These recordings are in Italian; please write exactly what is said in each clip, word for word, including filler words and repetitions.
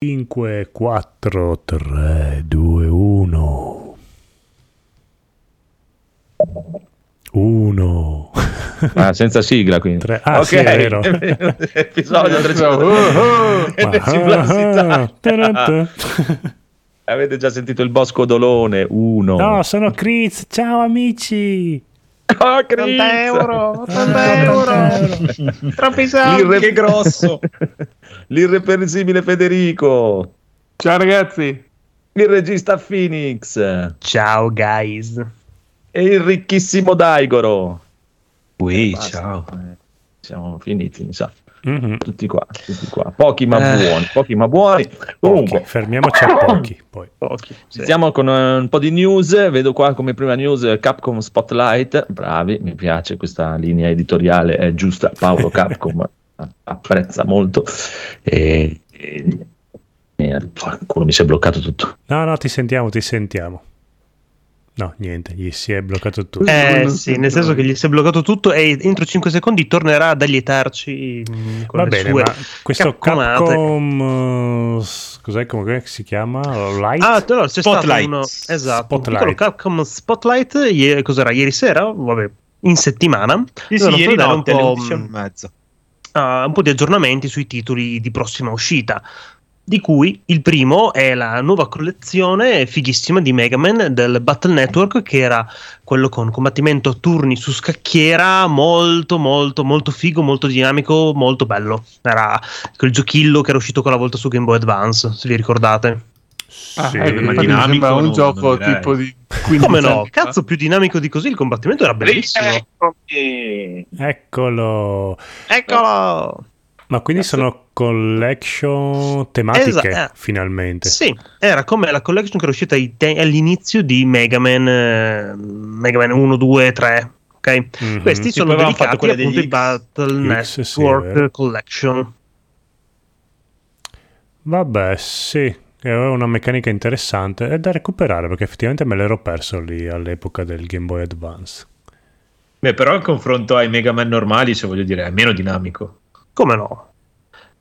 cinque, quattro, tre, due, uno, uno. Ah, senza sigla, quindi tre. Ah, okay. Sì, è vero. Episodio trecento. Avete già sentito il Bosco Dolone? uno. No, sono Chris. Ciao amici. Oh, ottanta euro, ottanta euro, troppi soldi. L'irre... che grosso. L'irreperibile Federico. Ciao ragazzi. Il regista Phoenix. Ciao guys. E il ricchissimo Daigoro. Ui, eh, ciao. Eh, siamo finiti, mi sa. Mm-hmm. Tutti qua, tutti qua. Pochi ma eh. buoni, pochi ma buoni. Comunque, fermiamoci a pochi. Poi. pochi sì. Siamo con un po' di news. Vedo qua come prima news Capcom Spotlight. Bravi, mi piace questa linea editoriale, è giusta. Paolo Capcom apprezza molto. E, e, e, qualcuno mi si è bloccato tutto. No, no, ti sentiamo, ti sentiamo. No, niente, gli si è bloccato tutto. Eh non sì, non nel senso che gli si è bloccato tutto e entro cinque secondi tornerà ad allietarci con Va le bene, sue ma questo Capcomate. Capcom... Cos'è, come si chiama? Light? Ah, no, c'è Spotlight. Stato uno... Esatto, Spotlight. Un piccolo Capcom Spotlight, i... cos'era, ieri sera? Vabbè, in settimana. Sì, sì, ieri notte, alle undici e mezza. Uh, un po' di aggiornamenti sui titoli di prossima uscita. Di cui il primo è la nuova collezione fighissima di Mega Man del Battle Network, che era quello con combattimento a turni su scacchiera, molto molto molto figo, molto dinamico, molto bello. Era quel giochillo che era uscito quella volta su Game Boy Advance, se vi ricordate. Ah, sì, eh, ma dinamico, un non, gioco non tipo di come no, cazzo, più dinamico di così il combattimento era bellissimo. Eccolo, eccolo. Ma quindi sono collection tematiche, Esa- eh. finalmente. Sì, era come la collection che era uscita te- all'inizio di Mega Man, eh, Mega Man uno, due, tre, ok? Mm-hmm. Questi si sono dedicati appunto degli X- Battle X, Network sì, Collection. Vabbè, sì, è una meccanica interessante, è da recuperare perché effettivamente me l'ero perso lì all'epoca del Game Boy Advance. Beh, però in confronto ai Mega Man normali, se voglio dire, è meno dinamico. Come no?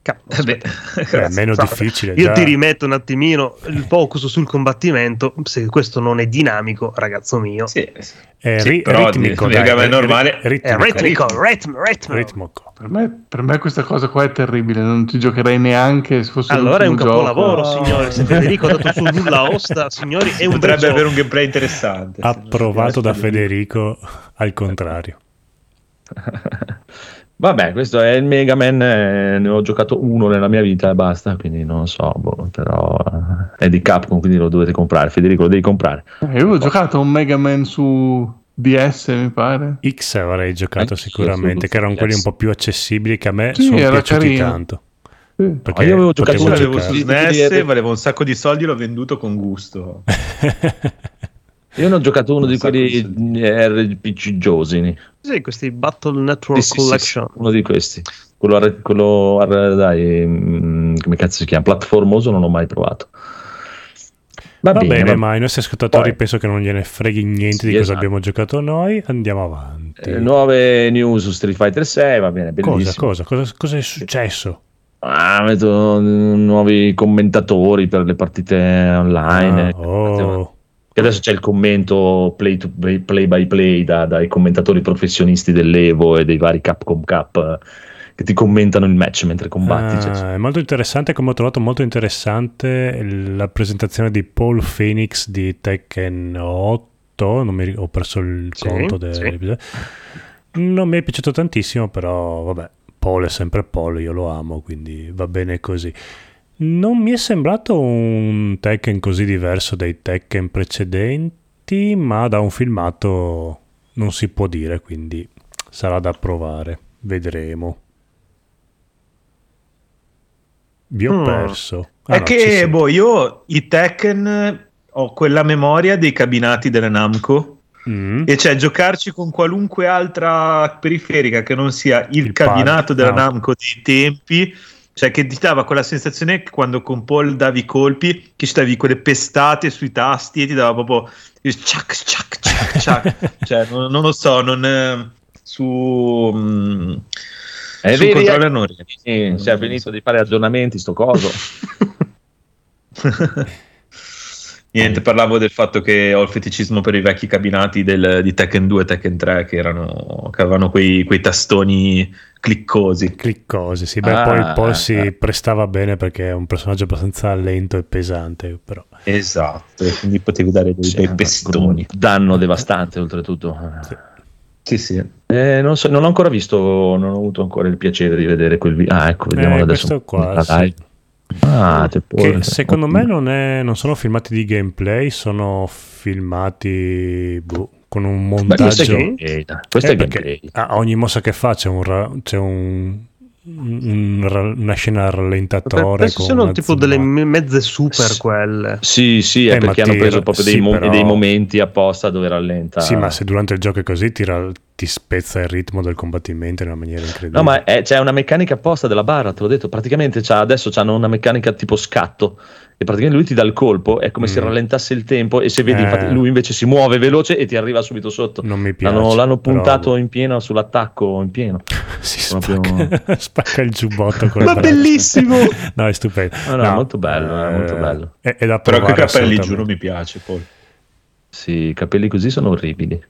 Cazzo, beh, è meno Salve. difficile. Io già ti rimetto un attimino il focus sul combattimento. Se questo non è dinamico, ragazzo mio, sì, sì. È ri- sì, ritmico, dai, è normale. È ritmico, è ritmico. Ritmo, ritmo. ritmo. Per, me, per me questa cosa qua è terribile. Non ci giocherei neanche se fosse allora un gioco. Allora è un capolavoro, oh. signori. Se Federico ha dato su nulla osta, signori, è un potrebbe avere gioco. Un gameplay interessante. Approvato da Federico al contrario. Vabbè, questo è il Mega Man, eh, ne ho giocato uno nella mia vita e basta, quindi non so, boh, però eh, è di Capcom, quindi lo dovete comprare. Federico, lo devi comprare. Eh, io ho giocato un Mega Man su D S, mi pare. X avrei giocato Anche sicuramente, che erano quelli un po' più accessibili, che a me sì, sono piaciuti carino. tanto. Sì. Perché no, io avevo giocato uno su D S, valeva un sacco di soldi, l'ho venduto con gusto. Io ne ho giocato uno non di quelli R P G-giosini. Sì, questi Battle Network sì, Collection. Sì, sì, uno di questi. Quello, quello dai, come cazzo si chiama? Platformoso non l'ho mai provato. Va, va bene, bene va... ma i nostri ascoltatori Poi. penso che non gliene freghi niente sì, di cosa esatto. abbiamo giocato noi. Andiamo avanti. Eh, nuove news su Street Fighter sei, va bene, bellissimo. Cosa, cosa, cosa, cosa è successo? Ah, metto nuovi commentatori per le partite online. Ah, oh. E adesso c'è il commento play, to play, play by play da, dai commentatori professionisti dell'Evo e dei vari Capcom Cup che ti commentano il match mentre combatti. Ah, cioè. È molto interessante, come ho trovato molto interessante la presentazione di Paul Phoenix di Tekken otto, non mi, ho perso il sì, conto del, sì. Non mi è piaciuto tantissimo, però vabbè, Paul è sempre Paul, io lo amo, quindi va bene così. Non mi è sembrato un Tekken così diverso dai Tekken precedenti, ma da un filmato non si può dire, quindi sarà da provare, vedremo. Vi ho mm. perso. Ah, è no, che boh, io i Tekken ho quella memoria dei cabinati della Namco, mm. e cioè giocarci con qualunque altra periferica che non sia il, il cabinato della no. Namco dei tempi. Cioè che ti dava quella sensazione che quando con Paul davi colpi, che ci davi quelle pestate sui tasti e ti dava proprio ciac, ciac, ciac, ciac. Cioè non, non lo so, non su mm, è sul vero, controller non riesco. Sì, cioè, ha finito di fare aggiornamenti sto coso. Niente, parlavo del fatto che ho il feticismo per i vecchi cabinati del, di Tekken due e Tekken tre che erano che avevano quei, quei tastoni cliccosi. Cliccosi, sì, beh, ah, poi il Paul si eh. prestava bene perché è un personaggio abbastanza lento e pesante, però. Esatto, e quindi potevi dare dei, dei pestoni. Danno devastante, oltretutto. Sì. Sì, sì. Eh, non, so, non ho ancora visto, non ho avuto ancora il piacere di vedere quel video. Ah, ecco, vediamo eh, adesso. Questo qua, ah, sì. Ah, te puoi... che secondo oh, me non, è, non sono filmati di gameplay, sono filmati boh, con un montaggio. Beh, questo è gameplay. Eh, a ogni mossa che fa c'è un, ra- c'è un, un una scena rallentatore. Con sono tipo zona. Delle mezze super S- quelle. Sì, sì, è eh, perché hanno preso proprio sì, dei, mo- però... dei momenti apposta dove rallenta. Sì, ma se durante il gioco è così ti, ra- ti spezza il ritmo del combattimento in una maniera incredibile. No, ma è, c'è una meccanica apposta della barra, te l'ho detto, praticamente c'ha, adesso hanno una meccanica tipo scatto. E praticamente lui ti dà il colpo, è come mm. se rallentasse il tempo e se vedi eh. infatti, lui invece si muove veloce e ti arriva subito sotto. Non mi piace. L'hanno, l'hanno puntato però... in pieno sull'attacco, in pieno. Si spacca, più... spacca il giubbotto. Ma bellissimo! No, è stupendo. No, no, no. È molto bello, è molto bello. Eh, è da però che capelli, giuro, mi piace poi. Sì, i capelli così sono orribili,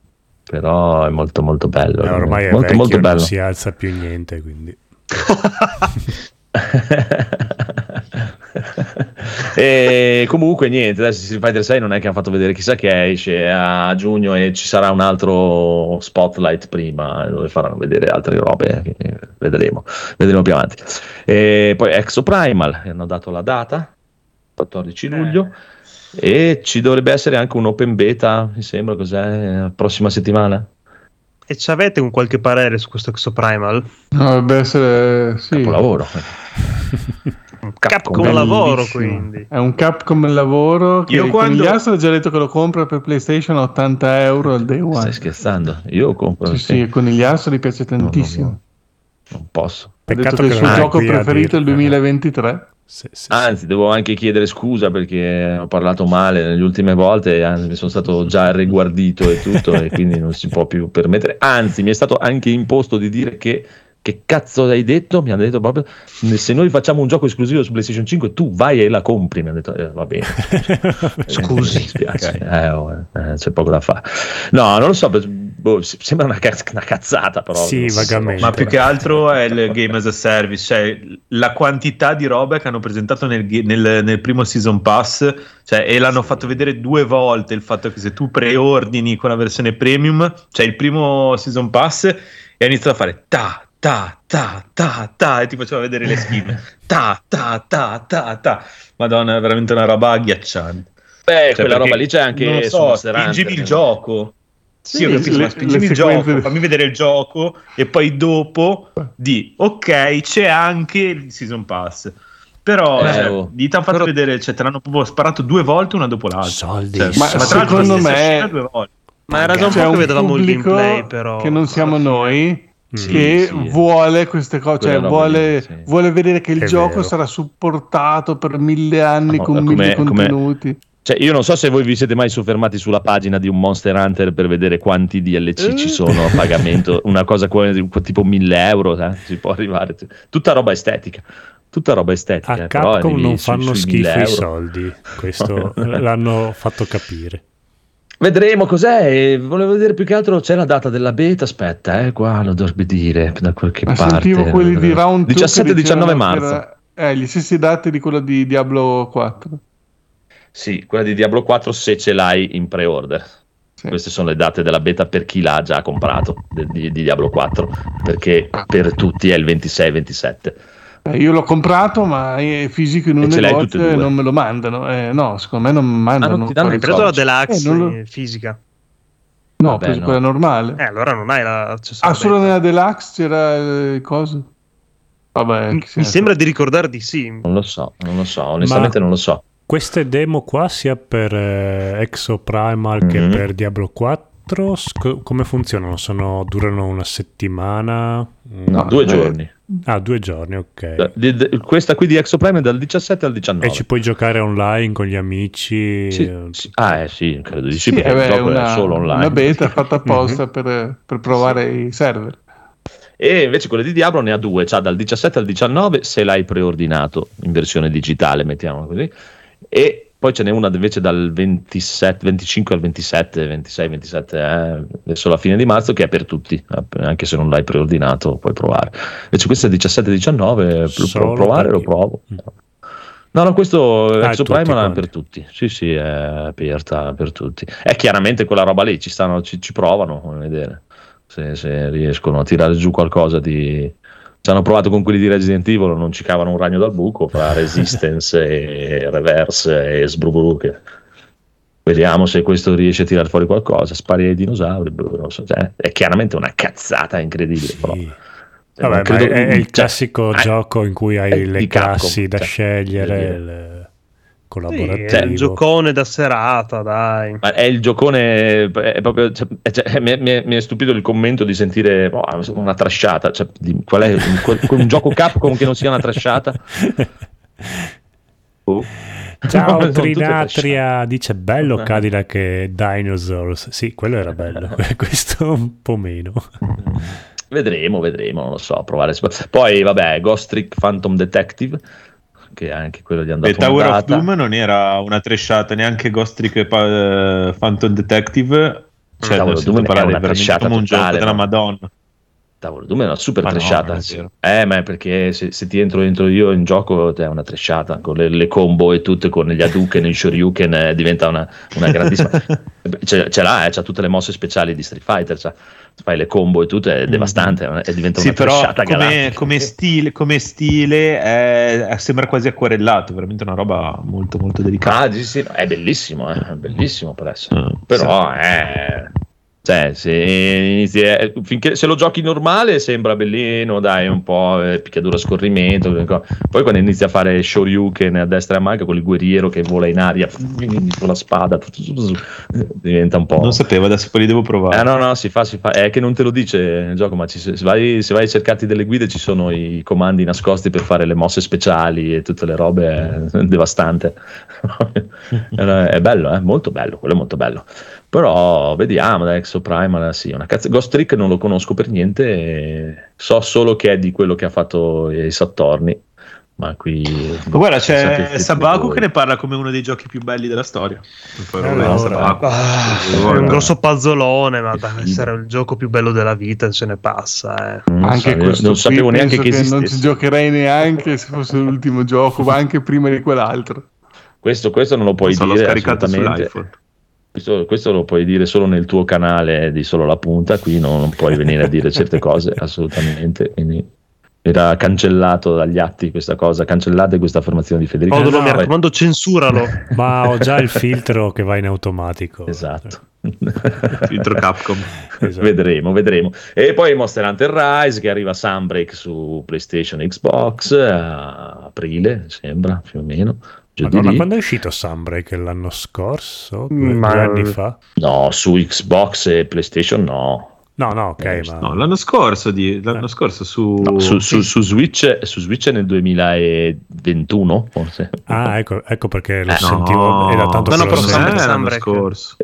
però è molto molto bello. No, ormai è molto, vecchio, molto bello. Non si alza più niente, quindi... E comunque niente, adesso Street Fighter sei non è che hanno fatto vedere chissà che esce a giugno e ci sarà un altro spotlight prima dove faranno vedere altre robe, vedremo vedremo più avanti. E poi Exo Primal hanno dato la data quattordici luglio e ci dovrebbe essere anche un open beta, mi sembra, cos'è, la prossima settimana. E ci avete un qualche parere su questo Exo Primal? No, dovrebbe essere sì. Capolavoro. Capcom, Capcom lavoro, quindi è un Capcom lavoro che io quando ho già detto che lo compro per PlayStation ottanta euro al day one. Stai scherzando? Io compro sì, sì. sì con gli Astro mi piace tantissimo. No, no, no. Non posso. Peccato che il suo gioco preferito è il duemilaventitré. Sì, sì, anzi, sì. Devo anche chiedere scusa perché ho parlato male nelle ultime volte, anzi, mi sono stato già riguardito e tutto, e quindi non si può più permettere. Anzi, mi è stato anche imposto di dire che che cazzo hai detto? Mi hanno detto proprio, se noi facciamo un gioco esclusivo su PlayStation cinque tu vai e la compri. Mi hanno detto eh, va bene. Scusi, mi dispiace. Eh, oh, eh, c'è poco da fare. No, non lo so, boh, sembra una, cazz- una cazzata però. Sì, vagamente. Ma più che altro è il game as a service, cioè la quantità di roba che hanno presentato nel, nel, nel primo season pass, cioè, e l'hanno fatto vedere due volte il fatto che se tu preordini con la versione premium, cioè il primo season pass, e ha iniziato a fare ta ta ta ta ta e ti faceva vedere le scheme ta ta ta ta ta. Madonna, è veramente una roba agghiacciante. Beh, cioè, quella roba lì c'è anche, non lo so, spingevi il gioco. Sì, sì, io capisco, le, spingevi il sequenze... gioco, fammi vedere il gioco e poi dopo di ok c'è anche il season pass. Però eh, cioè, oh. gli ti hanno fatto però... vedere, cioè te l'hanno proprio sparato due volte una dopo l'altra. Soldi. Cioè, ma, ma secondo me due volte. Ma era già un po' che vedevamo il gameplay, però che non siamo noi. Sì, che sì, vuole eh. queste cose, cioè vuole, lì, sì. vuole vedere che il è gioco vero. Sarà supportato per mille anni no, con come, mille contenuti. Come... Cioè, io non so se voi vi siete mai soffermati sulla pagina di un Monster Hunter per vedere quanti D L C eh. ci sono a pagamento, una cosa tipo mille euro, eh? Si può arrivare. Tutta roba estetica. Tutta roba estetica. A Capcom però, non fanno schifo i soldi, questo l'hanno fatto capire. Vedremo cos'è. Volevo vedere più che altro, c'è la data della beta, aspetta, eh, qua lo devo dire da qualche ma parte. Sentivo quelli di Round diciassette diciannove marzo. Era, eh, gli stessi dati di quella di Diablo quattro. Sì, quella di Diablo quattro se ce l'hai in pre-order. Sì. Queste sono le date della beta per chi l'ha già comprato di, di Diablo quattro, perché per tutti è il ventisei ventisette. Eh, io l'ho comprato, ma è fisico in un negozio e non me lo mandano. Eh, no, secondo me non mi mandano. Ah, non ti danno il prezzo della Deluxe eh, lo... fisica? No, vabbè, preso no. Quella normale. Eh, allora non hai l'accesso. Ah, solo nella Deluxe c'era eh, cosa? Vabbè, mi, mi sembra di ricordare di sì. Non lo so, non lo so, onestamente ma non lo so. Queste demo qua, sia per eh, Exo Primal mm-hmm. che per Diablo quattro, come funzionano? Sono, durano una settimana? No, due eh. giorni. Ah, due giorni, ok. De, de, questa qui di Exo Prime è dal diciassette al diciannove. E ci puoi giocare online con gli amici? Sì, eh, sì. Ah, eh, sì, credo di sì, perché il gioco è solo online. Una beta fatta apposta mm-hmm. per, per provare sì. i server. E invece quella di Diablo ne ha due, c'ha dal diciassette al diciannove se l'hai preordinato in versione digitale, mettiamo così. e poi ce n'è una invece dal ventisette, venticinque al ventisette, ventisei, ventisette, eh, adesso alla fine di marzo, che è per tutti, anche se non l'hai preordinato puoi provare. Invece questa è diciassette diciannove, pro- provare lo provo. Mm. No, no, questo ah, Exo Prime è per tutti, sì sì, è aperta per tutti. È chiaramente quella roba lì, ci stanno, ci, ci provano, come vedere se, se riescono a tirare giù qualcosa di... Ci hanno provato con quelli di Resident Evil, non ci cavano un ragno dal buco fra Resistance e Reverse e Sbruburuche. Vediamo se questo riesce a tirare fuori qualcosa, spari ai dinosauri, non so, cioè, è chiaramente una cazzata incredibile, sì. Però. Vabbè, credo, ma è, è il classico cioè, gioco in cui hai le classi da cioè, scegliere, il collaborativo. Sì, è il giocone da serata, dai. Ma è il giocone, è proprio, cioè, cioè, mi, è, mi è stupito il commento di sentire oh, una trasciata. Cioè, qual è un, un gioco Capcom che non sia una trasciata? Oh. Ciao no, Trinatria dice bello Cadillac e Dinosaurs. Sì, quello era bello, questo un po' meno. Vedremo, vedremo, non lo so, provare. Poi vabbè, Ghost Trick Phantom Detective, che è anche quello di andato. E Tower of Doom non era una tresciata, neanche Ghost Trick pa- Phantom Detective. Cioè, Tower of Doom era una tresciata totale, un gioco della Madonna. Tower of Doom è una super ma tresciata. No, sì. Eh, ma è perché se, se ti entro entro io in gioco è una tresciata, con le, le combo e tutto, con gli Hadouken e i Shoryuken, eh, diventa una, una grandissima. c'è, c'è là, eh, c'ha tutte le mosse speciali di Street Fighter, c'ha. Fai le combo e tutto, è devastante, è diventa sì, una tresciata galattica. Come stile, come stile è, sembra quasi acquarellato, veramente una roba molto molto delicata. Ah, sì, sì, è bellissimo, eh, è bellissimo per essere. Mm, però sì. eh, cioè, se, inizi, eh, finché, se lo giochi normale sembra bellino, dai, un po' eh, picchiaduro scorrimento, poi quando inizi a fare Shoryuken a destra e a manca, quel guerriero che vola in aria con la spada diventa un po'... Non sapevo, adesso poi li devo provare. Eh, no, no, si fa, si fa, è che non te lo dice il gioco, ma ci, se, vai, se vai a cercarti delle guide ci sono i comandi nascosti per fare le mosse speciali e tutte le robe, è devastante. È bello, eh? Molto bello, quello è molto bello. Però vediamo, da Exo Prime sì, una cazzo. Ghost Trick non lo conosco per niente, so solo che è di quello che ha fatto i Sattorni, ma qui ma guarda c'è Sabaku che ne parla come uno dei giochi più belli della storia, allora, ah, è un grosso pazzolone, ma da essere il gioco più bello della vita se ne passa, eh. non anche sapevo, questo non sapevo neanche che, che esistesse, non ci giocherei neanche se fosse l'ultimo gioco, ma anche prima di quell'altro. Questo, questo non lo puoi non so, dire assolutamente. Questo, questo lo puoi dire solo nel tuo canale di Solo la Punta, qui non, non puoi venire a dire certe cose assolutamente, quindi era cancellato dagli atti questa cosa, cancellate questa affermazione di Federico. Paolo, no, mi raccomando, censuralo. Ma ho già il filtro che va in automatico. Esatto. Filtro Capcom. Esatto. Vedremo, vedremo. E poi Monster Hunter Rise che arriva a Sunbreak su PlayStation e Xbox a aprile, sembra, più o meno. Madonna, quando è uscito Sunbreak? L'anno scorso? Due, ma... due anni fa? No, su Xbox e PlayStation no. No, no, ok. Eh, ma... no, l'anno scorso, di, l'anno eh. scorso su... No, su, su, su, Switch, su Switch nel duemilaventuno forse. Ah, ecco, ecco perché lo eh, sentivo. No, era tanto no, no, però Sunbreak l'anno scorso.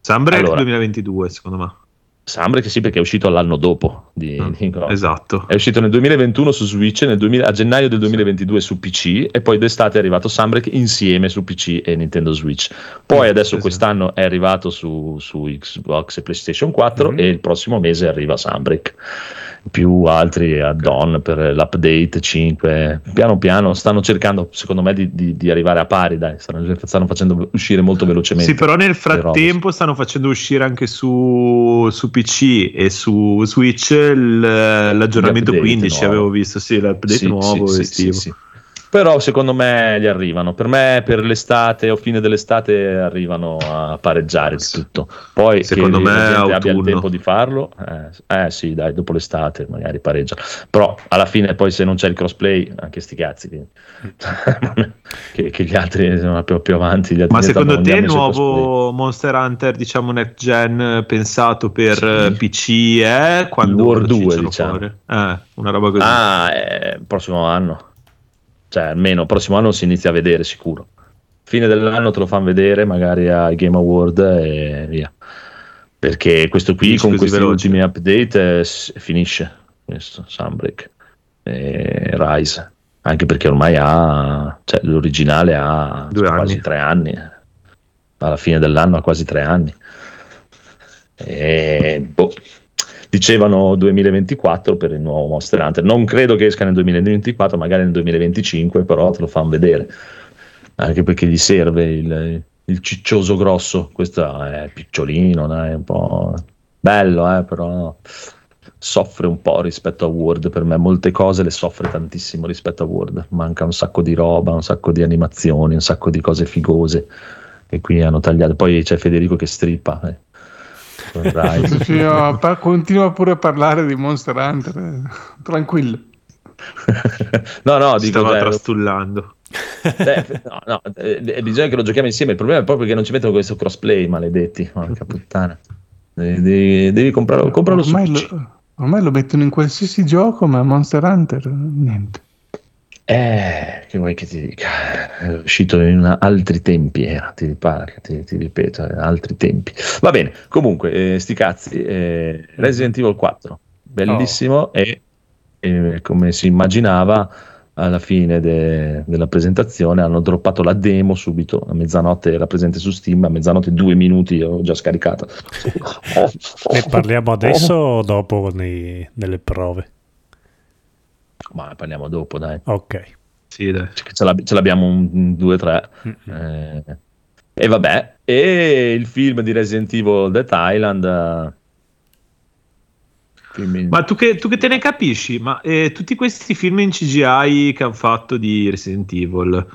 Sunbreak allora. duemilaventidue secondo me. Sunbreak sì, perché è uscito l'anno dopo di, di esatto, è uscito nel duemilaventuno su Switch, nel duemila, a gennaio del duemilaventidue su P C, e poi d'estate è arrivato Sunbreak insieme su P C e Nintendo Switch, poi eh, adesso esatto. Quest'anno è arrivato su, su Xbox e PlayStation quattro, mm-hmm. E il prossimo mese arriva Sunbreak più altri add-on per l'update cinque, piano piano stanno cercando secondo me di, di, di arrivare a pari, dai, stanno, stanno facendo uscire molto velocemente. Sì, però nel frattempo stanno facendo uscire anche su, su P C e su Switch l'aggiornamento quindici nuovo. Avevo visto sì, l'update sì, nuovo sì, sì, sì. Però secondo me gli arrivano, per me per l'estate o fine dell'estate arrivano a pareggiare di tutto, poi secondo che me la gente abbia il tempo di farlo, eh, eh sì dai, dopo l'estate magari pareggia, però alla fine poi se non c'è il crossplay anche sti cazzi che, che gli altri sono più, più avanti gli altri. Ma secondo te il nuovo Monster Hunter diciamo next gen pensato per sì. P C è quando World due diciamo eh, una roba così ah eh, prossimo anno. Cioè almeno prossimo anno si inizia a vedere sicuro, fine dell'anno te lo fanno vedere magari ai Game Award e via, perché questo qui finisce con questi veloce. Ultimi update eh, finisce questo Sunbreak e Rise. anche perché ormai ha, cioè, l'originale ha Due quasi anni. tre anni, alla fine dell'anno ha quasi tre anni, e boh, dicevano duemilaventiquattro per il nuovo Monster Hunter. Non credo che esca nel duemilaventiquattro, magari nel duemilaventicinque, però te lo fanno vedere, anche perché gli serve il, il ciccioso grosso. Questo è piccolino, è un po' bello, eh, però soffre un po' rispetto a World. Per me molte cose le soffre tantissimo rispetto a World, manca un sacco di roba, un sacco di animazioni, un sacco di cose figose che qui hanno tagliato. Poi c'è Federico che strippa, eh. Sì, no, pa- continua pure a parlare di Monster Hunter, tranquillo. No, no, dico, stava beh, trastullando. Beh, no, no, eh, bisogna che lo giochiamo insieme. Il problema è proprio che non ci mettono questo crossplay, maledetti. Porca puttana, devi, devi, devi comprarlo, comprarlo ormai, su lo, ormai lo mettono in qualsiasi gioco, ma Monster Hunter niente. Eh, che vuoi che ti dica? È uscito in una, altri tempi, eh, ti, ti, ti ripeto, altri tempi. Va bene, comunque, eh, sti cazzi, eh, Resident Evil quattro, bellissimo, oh. e, e come si immaginava, alla fine de, della presentazione hanno droppato la demo subito, a mezzanotte era presente su Steam, a mezzanotte due minuti l'ho già scaricata. Ne parliamo adesso o dopo nei, nelle prove? Ma ne parliamo dopo, dai. Ok, sì, dai. Ce, l'ab- ce l'abbiamo un due tre. Mm-hmm. Eh, e vabbè, e il film di Resident Evil Dead Island. Uh... In... Ma tu che, tu che te ne capisci? Ma eh, tutti questi film in C G I che hanno fatto di Resident Evil,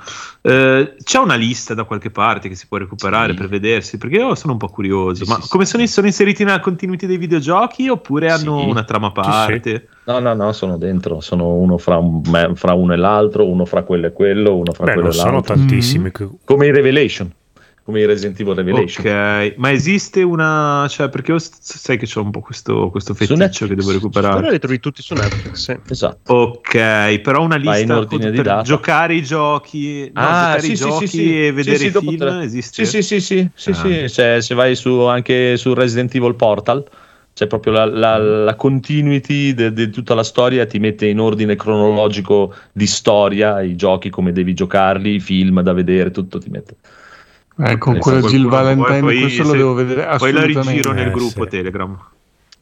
eh, c'è una lista da qualche parte che si può recuperare, sì, per vedersi? Perché io sono un po' curioso. Sì, Ma sì, come sì. sono, sono inseriti nella continuity dei videogiochi oppure hanno sì. una trama a parte? Sì, sì. No, no, no, sono dentro. Sono uno fra, un, fra uno e l'altro, uno fra quello e quello, uno fra Beh, quello e l'altro. Sono tantissimi. Mm-hmm. Come i Revelation. Come il Resident Evil Revelation. Ok, ma esiste una, cioè, perché io sai che c'ho un po' questo, questo feticcio che devo recuperare. Però li trovi tutti su Netflix, sì. Esatto. Ok, però una lista per data. giocare i giochi, no, ah, giocare sì, i sì, giochi sì, sì. e vedere sì, sì, i film te... esiste. Sì, sì, sì, sì, sì, ah. sì. Cioè, se vai su anche su Resident Evil Portal, c'è proprio la, la, la continuity di tutta la storia, ti mette in ordine cronologico di storia i giochi, come devi giocarli, i film da vedere, tutto ti mette. Ecco, eh, quello Jill Valentine, poi, questo se, lo devo vedere. Poi la rigiro nel eh, gruppo sì. Telegram.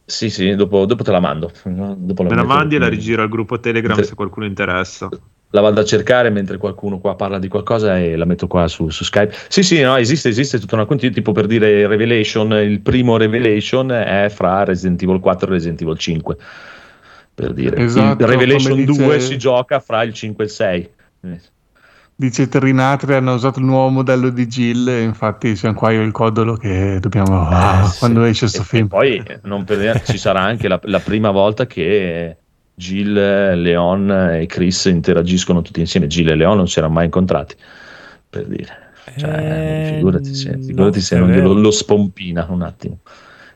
Sì, sì, dopo, dopo te la mando. Dopo la Me la mandi e la rigiro al gruppo Telegram se qualcuno interessa. La vado a cercare mentre qualcuno qua parla di qualcosa e la metto qua su, su Skype. Sì, sì, no, esiste, esiste tutta una continuità. Tipo per dire Revelation, il primo Revelation è fra Resident Evil quattro e Resident Evil cinque. Per dire esatto, Revelation due dice... si gioca fra il cinque e il sei. Eh. Dice Trinatri, hanno usato il nuovo modello di Jill, infatti siamo qua io e il Codolo che dobbiamo eh, ah, sì. quando esce questo film. E poi non per, ci sarà anche la, la prima volta che Jill, Leon e Chris interagiscono tutti insieme. Jill e Leon non si erano mai incontrati, per dire, cioè, eh, figurati se, figurati se lo, lo spompina un attimo.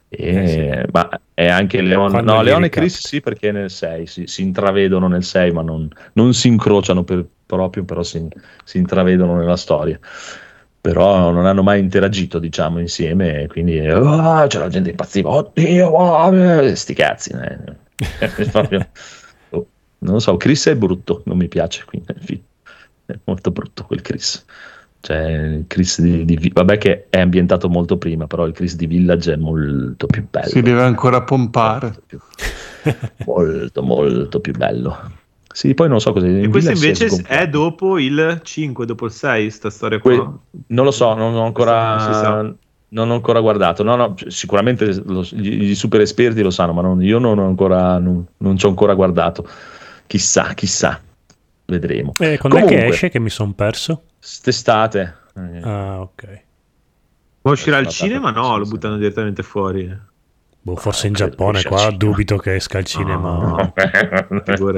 E, eh sì. Ma è anche Leon, Quando no, Leon e Chris sì, perché nel sei si, si intravedono nel sei, ma non, non si incrociano per proprio, però si, si intravedono nella storia, però non hanno mai interagito, diciamo, insieme, e quindi oh, c'è la gente impazziva, oddio, oh, sti cazzi, eh. Proprio, oh, non lo so, Chris è brutto, non mi piace, quindi è molto brutto quel Chris. Cioè, il Chris di, di vabbè, che è ambientato molto prima, però il Chris di Village è molto più bello. Si deve ancora pompare. Molto, più, molto, molto più bello. Sì, poi non so cosa. E questo invece è, è dopo il cinque, dopo il sei, sta storia qua. Que- non lo so, non ho ancora, non, sa. non ho ancora guardato. No, no, sicuramente lo, gli, gli super esperti lo sanno, ma non, io non ho ancora, non, non ci ho ancora guardato. Chissà, chissà. Vedremo. E quando Comunque, è che esce, che mi sono perso? St'estate. Ah, ok. Ma uscirà al cinema? No, lo buttano direttamente fuori. Boh, forse in Giappone, qua dubito che esca al cinema. No, no.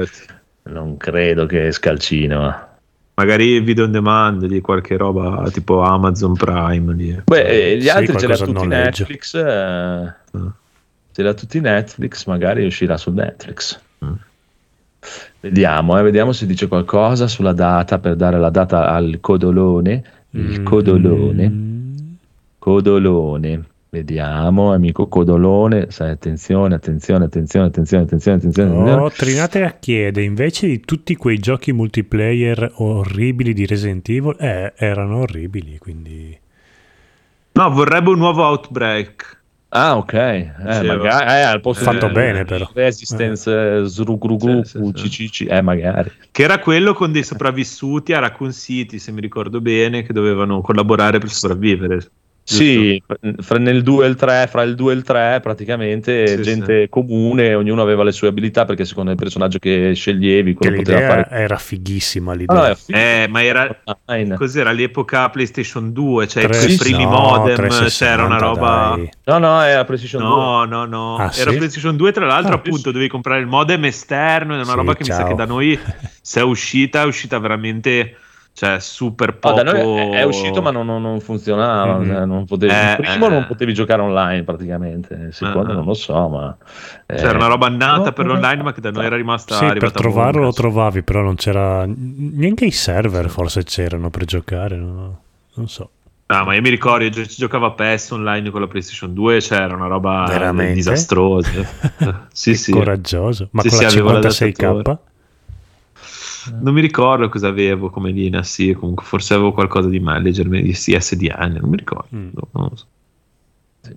Non credo che esca al cinema. Magari video on demand di qualche roba tipo Amazon Prime. Lì. Beh, gli altri sì, ce l'ha tutti Netflix. Eh, mm. Ce l'ha tutti Netflix, magari uscirà su Netflix. Mm. Vediamo, eh, vediamo se dice qualcosa sulla data, per dare la data al codolone. Il codolone, codolone, Vediamo, amico Codolone, sai, attenzione, attenzione, attenzione, attenzione, attenzione, attenzione. attenzione. Oh, Trinate chiede, invece di tutti quei giochi multiplayer orribili di Resident Evil, eh, erano orribili, quindi... No, vorrebbe un nuovo Outbreak. Ah, ok, eh, magari, eh, al posto fatto di, bene, eh, però Resistance, eh. Zrugrugu, sì, sì, C C C, sì. Eh, magari. Che era quello con dei sopravvissuti a Raccoon City, se mi ricordo bene, che dovevano collaborare per sopravvivere. Sì, fra, nel due e il tre, fra il due e il tre praticamente sì, gente sì. comune, ognuno aveva le sue abilità perché secondo il personaggio che sceglievi quello che poteva fare. Era fighissima l'idea. Ah, eh, ma era cos'era l'epoca PlayStation due, cioè tre, i primi no, modem, trecentosessanta, c'era una roba. Dai. No, no, era PlayStation no, due. No, no, no. Ah, era sì? PlayStation due, tra l'altro, ah, appunto, dovevi comprare il modem esterno, era una sì, roba che ciao. mi sa che da noi se è uscita, è uscita veramente cioè super poco. No, da noi è uscito ma non, non funzionava, mm-hmm. cioè, non potevi, eh, primo eh. non potevi giocare online praticamente, il secondo eh. non lo so, ma eh. c'era una roba nata no, per l'online no. ma che da noi era rimasta sì, arrivata per trovarlo lo trovavi, però non c'era neanche i server, forse c'erano per giocare, no? Non so. No, ma io mi ricordo, io ci giocavo a P E S online con la PlayStation due, c'era cioè una roba veramente disastrosa. Sì, sì. Coraggioso, ma sì, con sì, la cinquantasei K non mi ricordo cosa avevo come linea, sì, comunque forse avevo qualcosa di male, leggermente di C S D N, non mi ricordo, mm. non lo so. Sì.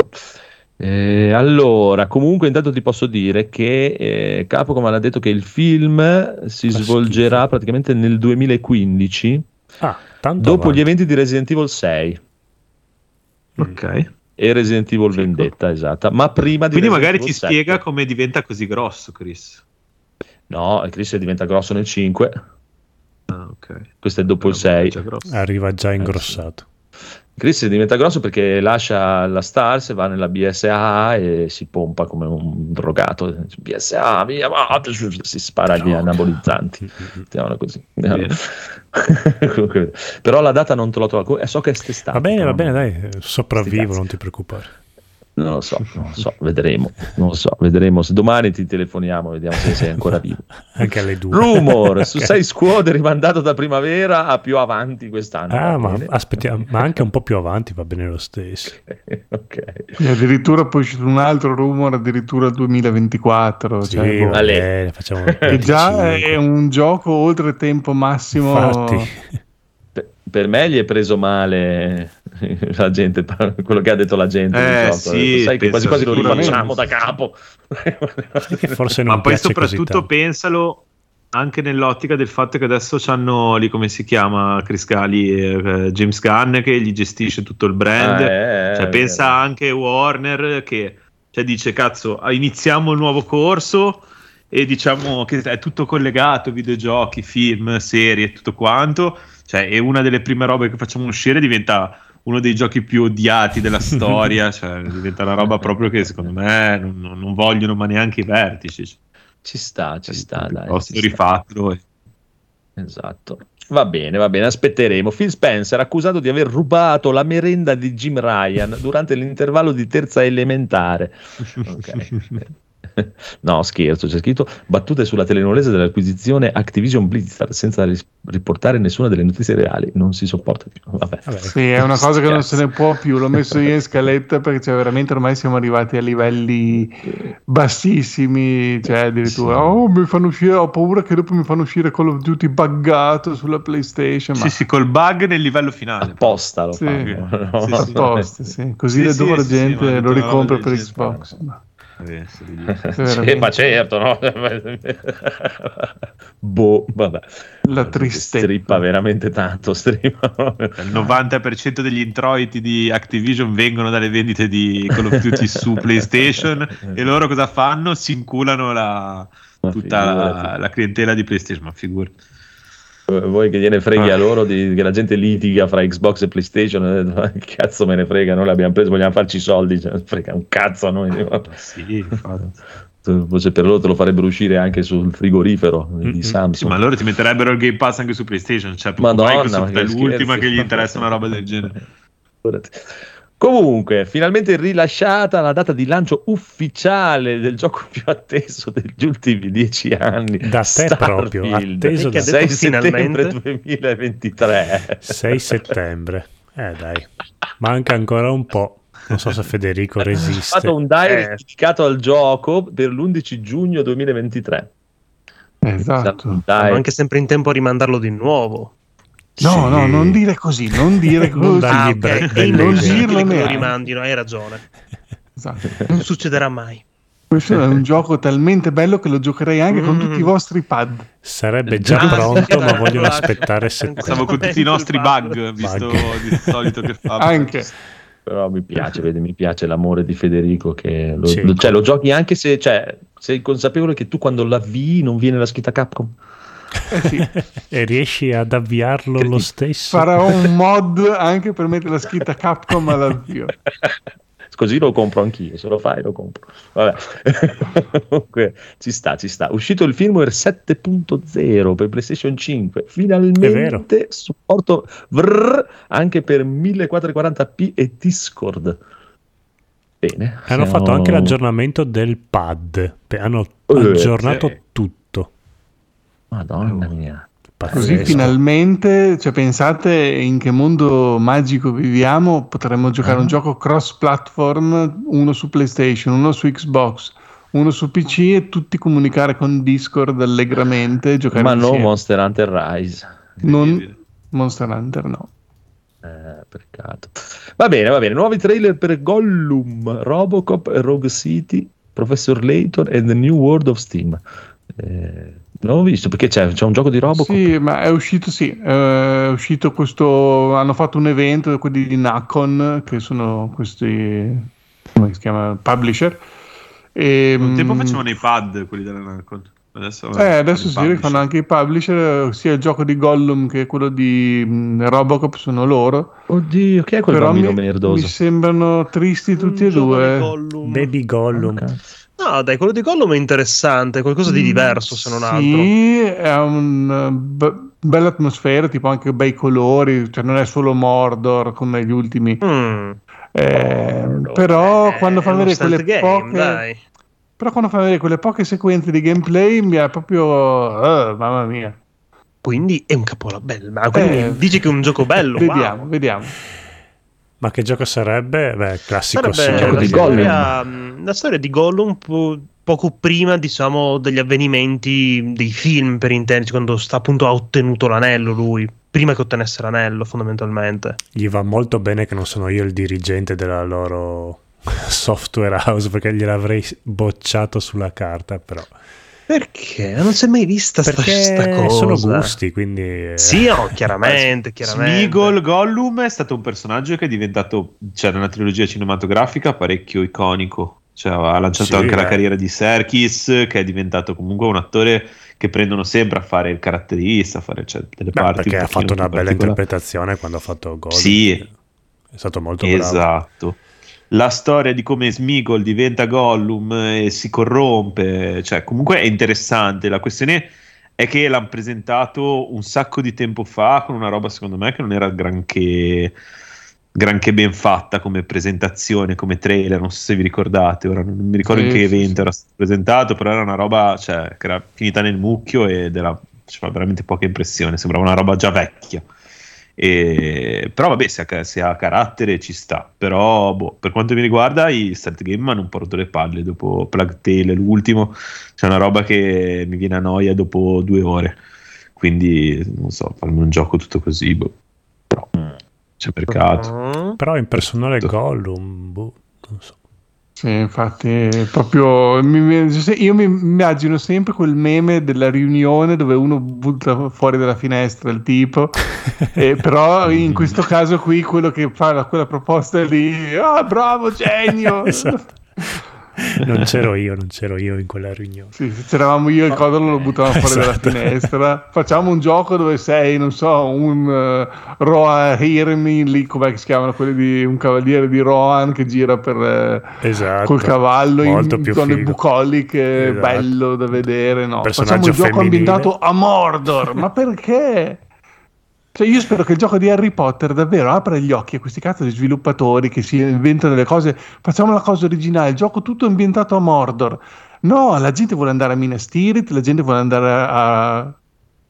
Eh, allora, comunque intanto ti posso dire che eh, Capcom ha detto che il film si Ma svolgerà schifo. praticamente nel duemilaquindici, ah, tanto dopo avanti. Gli eventi di Resident Evil sei. Ok. E Resident Evil Fico. Vendetta, esatto. Ma prima di Quindi Resident magari Evil ci sette. Spiega come diventa così grosso, Chris. No, Chris diventa grosso nel cinque. Ah, ok. Questo è dopo Però il sei. Già Arriva già ingrossato. Chris diventa grosso perché lascia la Stars, va nella B S A e si pompa come un drogato. B S A, via, si spara agli anabolizzanti. Mettiamola così. Però la data non te l'ho trovata. So che è st'estate. Va bene, va bene, dai, sopravvivo, non ti preoccupare. Non lo so, non lo so, vedremo. Non lo so, vedremo. Se domani ti telefoniamo, vediamo se sei ancora vivo. Anche alle due. Rumor okay. su sei squadre rimandato da primavera a più avanti quest'anno. Ah, ma aspettiamo, ma anche un po' più avanti va bene lo stesso. Okay, okay. Addirittura poi c'è un altro rumor, addirittura il duemilaventiquattro. Sì, cioè, boh, bene, facciamo che già è un gioco oltre tempo massimo. Infatti. Per me gli è preso male la gente, quello che ha detto la gente. Eh, gioco. Sì, sai che quasi quasi lo rifacciamo da capo. Che forse non Ma poi soprattutto pensalo anche nell'ottica del fatto che adesso c'hanno lì, come si chiama, Chris Cali, eh, James Gunn che gli gestisce tutto il brand. Ah, eh, cioè, pensa anche Warner che cioè, dice cazzo iniziamo il nuovo corso e diciamo che è tutto collegato, videogiochi, film, serie, tutto quanto. Cioè, è una delle prime robe che facciamo uscire, diventa uno dei giochi più odiati della storia. Cioè, diventa una roba proprio che secondo me non, non vogliono, ma neanche i vertici. Ci sta, ci sta. Posso rifatto. Esatto. Va bene, va bene, aspetteremo. Phil Spencer accusato di aver rubato la merenda di Jim Ryan durante l'intervallo di terza elementare. Ok. No, scherzo, c'è scritto battute sulla telenovela dell'acquisizione Activision Blizzard senza ris- riportare nessuna delle notizie reali, non si sopporta più. Vabbè. Vabbè. Sì, è una cosa che non se ne può più, l'ho messo io in scaletta perché cioè, veramente ormai siamo arrivati a livelli bassissimi, cioè addirittura sì. oh, mi fanno uscire, ho paura che dopo mi fanno uscire Call of Duty buggato sulla PlayStation. Sì, ma... sì, col bug nel livello finale. Apposta lo sì. fanno. No? Sì, sì, apposta, sì. Così sì, da dove sì, la gente sì, lo ricompra per Xbox. Ma... Sì, ma certo, no? Boh, vabbè. La tristezza strippa veramente tanto. Strippa. Il novanta per cento degli introiti di Activision vengono dalle vendite di Call of Duty su PlayStation. E loro cosa fanno? Si inculano la, tutta la, la clientela di PlayStation. Ma figurati. Voi che gliene freghi ah. a loro di, che la gente litiga fra Xbox e PlayStation, eh, cazzo me ne frega, noi l'abbiamo preso, vogliamo farci i soldi, cioè, frega un cazzo a noi. Sì, cioè, per loro te lo farebbero uscire anche sul frigorifero mm-hmm. di Samsung. Sì, ma loro ti metterebbero il Game Pass anche su PlayStation, cioè Madonna, Microsoft è l'ultima che gli interessa una roba del genere. Comunque, finalmente rilasciata la data di lancio ufficiale del gioco più atteso degli ultimi dieci anni. Da te Starfield. Proprio, atteso da sei settembre duemilaventitré. sei settembre, eh dai, manca ancora un po'. non so se Federico resiste. Ho fatto un diary eh. dedicato al gioco per l'undici giugno duemilaventitré. Esatto, dai. Anche sempre in tempo a rimandarlo di nuovo. No, sì. no, non dire così, non dire così. Ah, okay. E non dirlo, ne rimandino, hai ragione. Esatto. Non succederà mai. Questo è un gioco talmente bello che lo giocherei anche mm. con tutti i vostri pad. Sarebbe già ah, pronto, ma voglio aspettare settembre. Siamo con tutti i nostri bug, visto di solito che fa. Anche. Però mi piace, vedi, mi piace l'amore di Federico che lo, lo, cioè, lo giochi anche se cioè, sei consapevole che tu quando l'avvii non viene la scritta Capcom. Eh sì. E riesci ad avviarlo che lo stesso. Farò un mod anche per mettere la scritta Capcom all'avvio. Così lo compro anch'io, se lo fai lo compro. Vabbè. Comunque, ci sta, ci sta. Uscito il firmware sette punto zero per PlayStation cinque, finalmente supporto vrr, anche per millequattrocentoquaranta p e Discord. Bene. Hanno siamo... fatto anche l'aggiornamento del pad, hanno aggiornato eh, sì. tutto. Madonna mia. Così finalmente, cioè, pensate in che mondo magico viviamo, potremmo giocare ah. un gioco cross platform, uno su PlayStation, uno su Xbox, uno su P C e tutti comunicare con Discord allegramente, giocare ma insieme. No, Monster Hunter Rise non Monster Hunter no eh, peccato. Va bene, va bene, nuovi trailer per Gollum, Robocop, Rogue City, Professor Layton e The New World of Steam. eh Non l'ho visto perché c'è, c'è un gioco di Robocop. Sì, ma è uscito, sì, è uscito questo. Hanno fatto un evento, quelli di Nacon, che sono questi, come si chiama, publisher. E, un tempo facevano i pad, quelli della Nacon. Adesso, eh, adesso si sì, fanno anche i publisher. Sia il gioco di Gollum che quello di mh, Robocop sono loro. Oddio, che è quel Però bambino mi, merdoso? Mi sembrano tristi tutti un e due. Gollum. Baby Gollum. Oh, no, dai, quello di Gollum è interessante, è qualcosa di diverso, se non sì, altro. Sì, è una be- bella atmosfera, tipo anche bei colori, cioè non è solo Mordor come gli ultimi. Mm. Eh, però, eh, quando fa vedere quelle game, poche, dai. però quando fa vedere quelle poche sequenze di gameplay mi è proprio, oh, mamma mia. Quindi è un capolavoro, ma eh, dici che è un gioco bello. Vediamo, wow. vediamo. Ma che gioco sarebbe? Beh, classico sarebbe gioco di Gollum. La storia di Gollum po- poco prima, diciamo, degli avvenimenti dei film, per intenderci, quando sta appunto ha ottenuto l'anello lui, prima che ottenesse l'anello fondamentalmente. Gli va molto bene che non sono io il dirigente della loro software house, perché gliel'avrei bocciato sulla carta, però. Perché? Non si è mai vista questa cosa. Sono gusti, quindi. Sì, oh, chiaramente, chiaramente. Smeagol Gollum è stato un personaggio che è diventato, cioè, nella trilogia cinematografica, parecchio iconico. Cioè, ha lanciato sì, anche eh. la carriera di Serkis, che è diventato comunque un attore che prendono sempre a fare il caratterista, a fare, cioè, delle Beh, parti. Perché un ha fatto una bella interpretazione quando ha fatto Gollum. Sì, è stato molto bravo. Esatto. La storia di come Smeagol diventa Gollum e si corrompe, cioè comunque è interessante. La questione è che l'hanno presentato un sacco di tempo fa con una roba secondo me che non era granché, granché ben fatta come presentazione, come trailer, non so se vi ricordate, ora non mi ricordo sì, in che sì, evento sì. era stato presentato, però era una roba, cioè, che era finita nel mucchio ed era, cioè, veramente poca impressione, sembrava una roba già vecchia. E, però vabbè, se ha, se ha carattere ci sta, però boh, per quanto mi riguarda i start game mi hanno un po' rotto le palle dopo Plague Tale, l'ultimo, c'è una roba che mi viene a noia dopo due ore, quindi non so, farmi un gioco tutto così, boh. Però c'è peccato, però impersonare Gollum, boh, non so. Sì, infatti proprio io mi immagino sempre quel meme della riunione dove uno butta fuori dalla finestra il tipo e però in questo caso qui quello che fa quella proposta lì, ah oh, bravo, genio. Esatto. non c'ero io non c'ero io in quella riunione, sì, se c'eravamo io e il Codolo lo buttavamo fuori esatto. dalla finestra. Facciamo un gioco dove sei, non so, un uh, Roa Hirmi lì, come si chiamano quelli di un cavaliere di Rohan che gira per uh, esatto. col cavallo molto in zone bucoliche, esatto. bello da vedere, no? Facciamo un gioco femminile. Ambientato a Mordor, ma perché? Cioè, io spero che il gioco di Harry Potter davvero apra gli occhi a questi cazzo di sviluppatori che si inventano le cose. Facciamo la cosa originale, il gioco tutto ambientato a Mordor. No, la gente vuole andare a Minas Tirith, la gente vuole andare a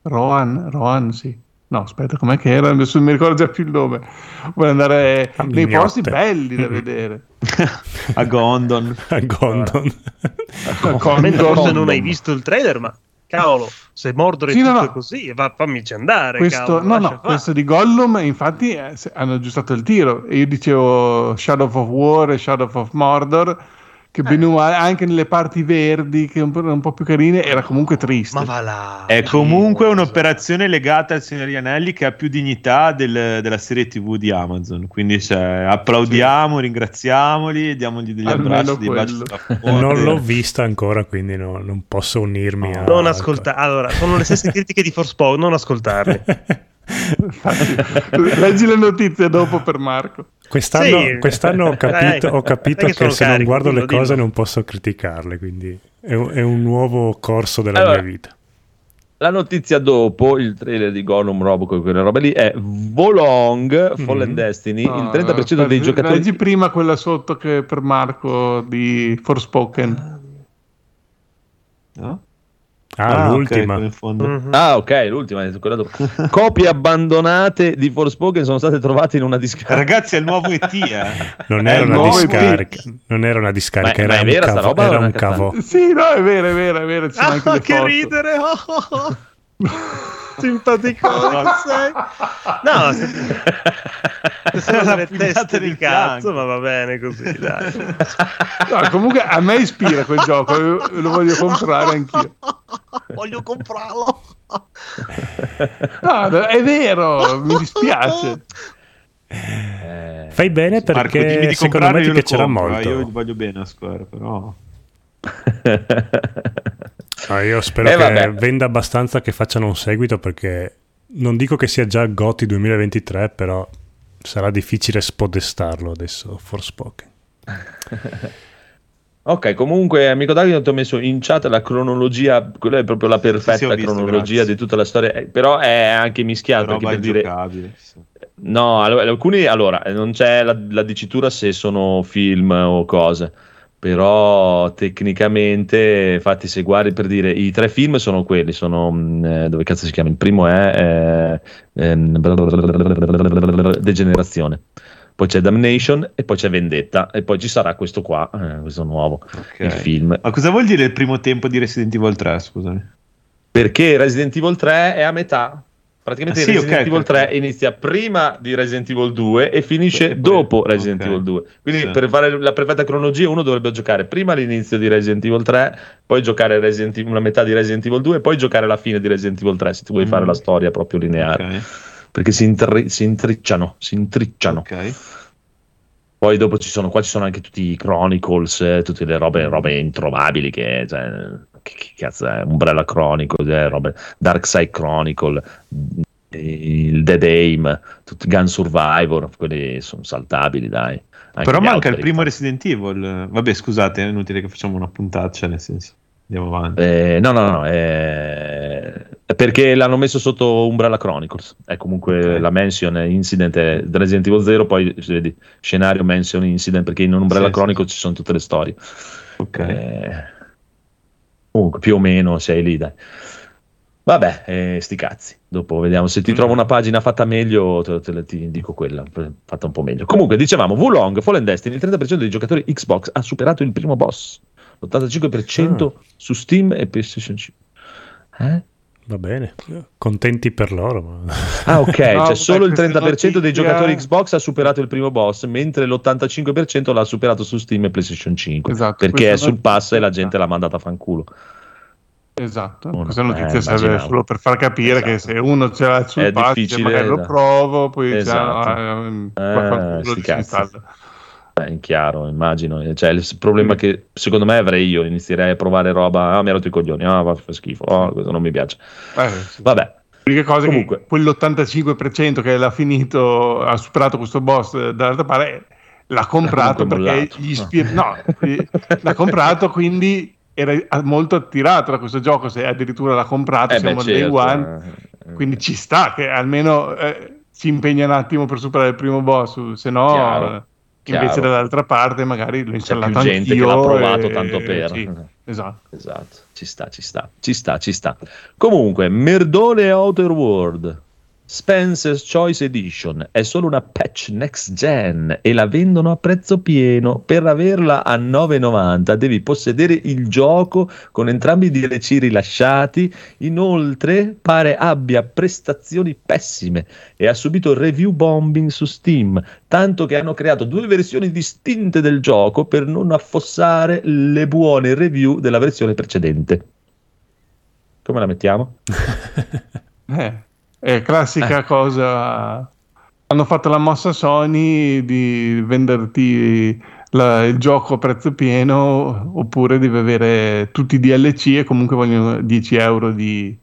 Rohan, Rohan sì. No, aspetta, com'è che era? Adesso non mi ricordo già più il nome. Vuole andare a nei posti belli da vedere. A Gondon. A Gondon. A Gondon. Forse non hai visto il trailer, ma cavolo, se Mordor è sì, tutto no, così, va, fammici andare. Questo, cavolo, no, no, fare. Questo di Gollum, infatti, eh, hanno aggiustato il tiro. E io dicevo Shadow of War e Shadow of Mordor, che Benoit, anche nelle parti verdi che un po', un po' più carine, era comunque triste. Ma va là, è comunque un'operazione legata al Signore degli Anelli che ha più dignità del, della serie tivù di Amazon, quindi cioè, applaudiamo, sì, ringraziamoli, diamogli degli almeno abbracci, dei baci. Non l'ho vista ancora, quindi no, non posso unirmi no, a... Non ascolta- allora, sono le stesse critiche di Forspoken, non ascoltarle. Leggi le notizie dopo per Marco. Quest'anno, sì, quest'anno ho capito, ho capito che, che se carico, non guardo dillo, le cose dillo. non posso criticarle, quindi è un, è un nuovo corso della allora, mia vita. La notizia dopo il trailer di Gollum, Robo, quelle robe lì, è Volong Fallen mm-hmm. Destiny, no, il trenta per cento no, dei per, giocatori. Leggi prima quella sotto che per Marco di Forspoken. No? Ah, ah, l'ultima. Okay, mm-hmm. Ah, ok, l'ultima. Copie abbandonate di Forspoken sono state trovate in una discarica. Ragazzi, è il nuovo E T. Eh. Non era una discarica. E T. Non era una discarica, ma, era, ma un vera, cavo, roba era un cavo. Sì, no, è vero, è vero, è vero. Ci ah, che foto. Ridere! Oh, oh, oh. Simpatico. No, se, se sono delle teste di cazzo, ma va bene così, dai. No, comunque a me ispira quel gioco, io lo voglio comprare anch'io. Voglio comprarlo. No, è vero, mi dispiace. Eh, Fai bene perché Marco, dimmi di secondo me ti piacerà compro, molto. Io voglio bene a Square, però. Ah, io spero eh, che vabbè. venda abbastanza che facciano un seguito, perché non dico che sia già G O T Y duemilaventitré, però sarà difficile spodestarlo adesso Forspoken. Ok, comunque amico Davide, ti ho messo in chat la cronologia, quella è proprio la perfetta sì, sì, visto, cronologia grazie. di tutta la storia, però è anche mischiato anche per dire... sì. No, alcuni allora non c'è la, la dicitura se sono film o cose, però tecnicamente, infatti se guardi, per dire, i tre film sono quelli, sono eh, dove cazzo si chiama, il primo è eh, eh, Degenerazione, poi c'è Damnation e poi c'è Vendetta e poi ci sarà questo qua, eh, questo nuovo, okay. Il film. Ma cosa vuol dire il primo tempo di Resident Evil tre, scusami? Perché Resident Evil tre è a metà. Praticamente ah, sì, Resident okay, Evil tre inizia prima di Resident Evil due e finisce e dopo Resident okay. Evil due. Quindi sì. per fare la perfetta cronologia uno dovrebbe giocare prima l'inizio di Resident Evil tre, poi giocare Resident Evil, una metà di Resident Evil due e poi giocare la fine di Resident Evil tre, se tu vuoi mm. fare la storia proprio lineare. Okay. Perché si, intri- si intricciano, si intricciano. Okay. Poi dopo ci sono, qua ci sono anche tutti i Chronicles, eh, tutte le robe, robe introvabili che... Cioè, Che, che cazzo è? Umbrella Chronicle, eh, Darkseid Chronicle, il Dead Aim, tutti, Gun Survivor, quelli sono saltabili, dai. Anche però manca il primo Resident Evil. Vabbè, scusate, è inutile che facciamo una puntaccia, nel senso, andiamo avanti. Eh, no, no, no, eh, perché l'hanno messo sotto Umbrella Chronicles. È comunque okay. la mention incident è Resident Evil zero, poi vedi, scenario mention incident, perché in Umbrella sì, Chronicles sì. ci sono tutte le storie. Ok. Eh, comunque più o meno sei lì, dai. Vabbè, eh, sti cazzi, dopo vediamo se ti trovo una pagina fatta meglio, te, te, ti dico quella fatta un po' meglio. Comunque dicevamo Wulong Fallen Destiny, il trenta per cento dei giocatori Xbox ha superato il primo boss, l'ottantacinque per cento ah. su Steam e PlayStation cinque. Eh? Va bene, contenti per loro. Ma... Ah, ok, no, cioè solo il trenta per cento notizia... dei giocatori Xbox ha superato il primo boss, mentre l'ottantacinque per cento l'ha superato su Steam e PlayStation cinque, esatto, perché è sul pass e la gente l'ha mandata a fanculo. Esatto, uno, questa notizia eh, serve immaginavo. solo per far capire esatto. che se uno ce l'ha sul pass, cioè magari esatto. lo provo, poi esatto. già, eh, eh, si cazzo. Beh, in chiaro, immagino, cioè, il problema mm. che secondo me avrei io, inizierei a provare roba, ah mi ero i coglioni, ah va, fa schifo, oh, questo non mi piace, eh, sì. vabbè. L'unica cosa comunque. Che quell'ottantacinque per cento che l'ha finito, ha superato questo boss dall'altra parte, l'ha comprato perché gli ispira, no, l'ha comprato quindi era molto attirato da questo gioco, se addirittura l'ha comprato, eh, siamo al certo. day one, quindi ci sta che almeno eh, si impegna un attimo per superare il primo boss, se no... Chiaro. Invece chiaro. dall'altra parte magari l'ho installato anch'io, c'è più gente che l'ha provato e... tanto per sì, esatto. esatto ci sta ci sta ci sta ci sta comunque Merdone Outer World Spencer's Choice Edition è solo una patch next gen e la vendono a prezzo pieno. Per averla a nove e novanta devi possedere il gioco con entrambi i D L C rilasciati. Inoltre pare abbia prestazioni pessime e ha subito review bombing su Steam, tanto che hanno creato due versioni distinte del gioco per non affossare le buone review della versione precedente. Come la mettiamo? eh È classica eh. cosa. Hanno fatto la mossa Sony di venderti la, il gioco a prezzo pieno, oppure devi avere tutti i D L C e comunque vogliono dieci euro di...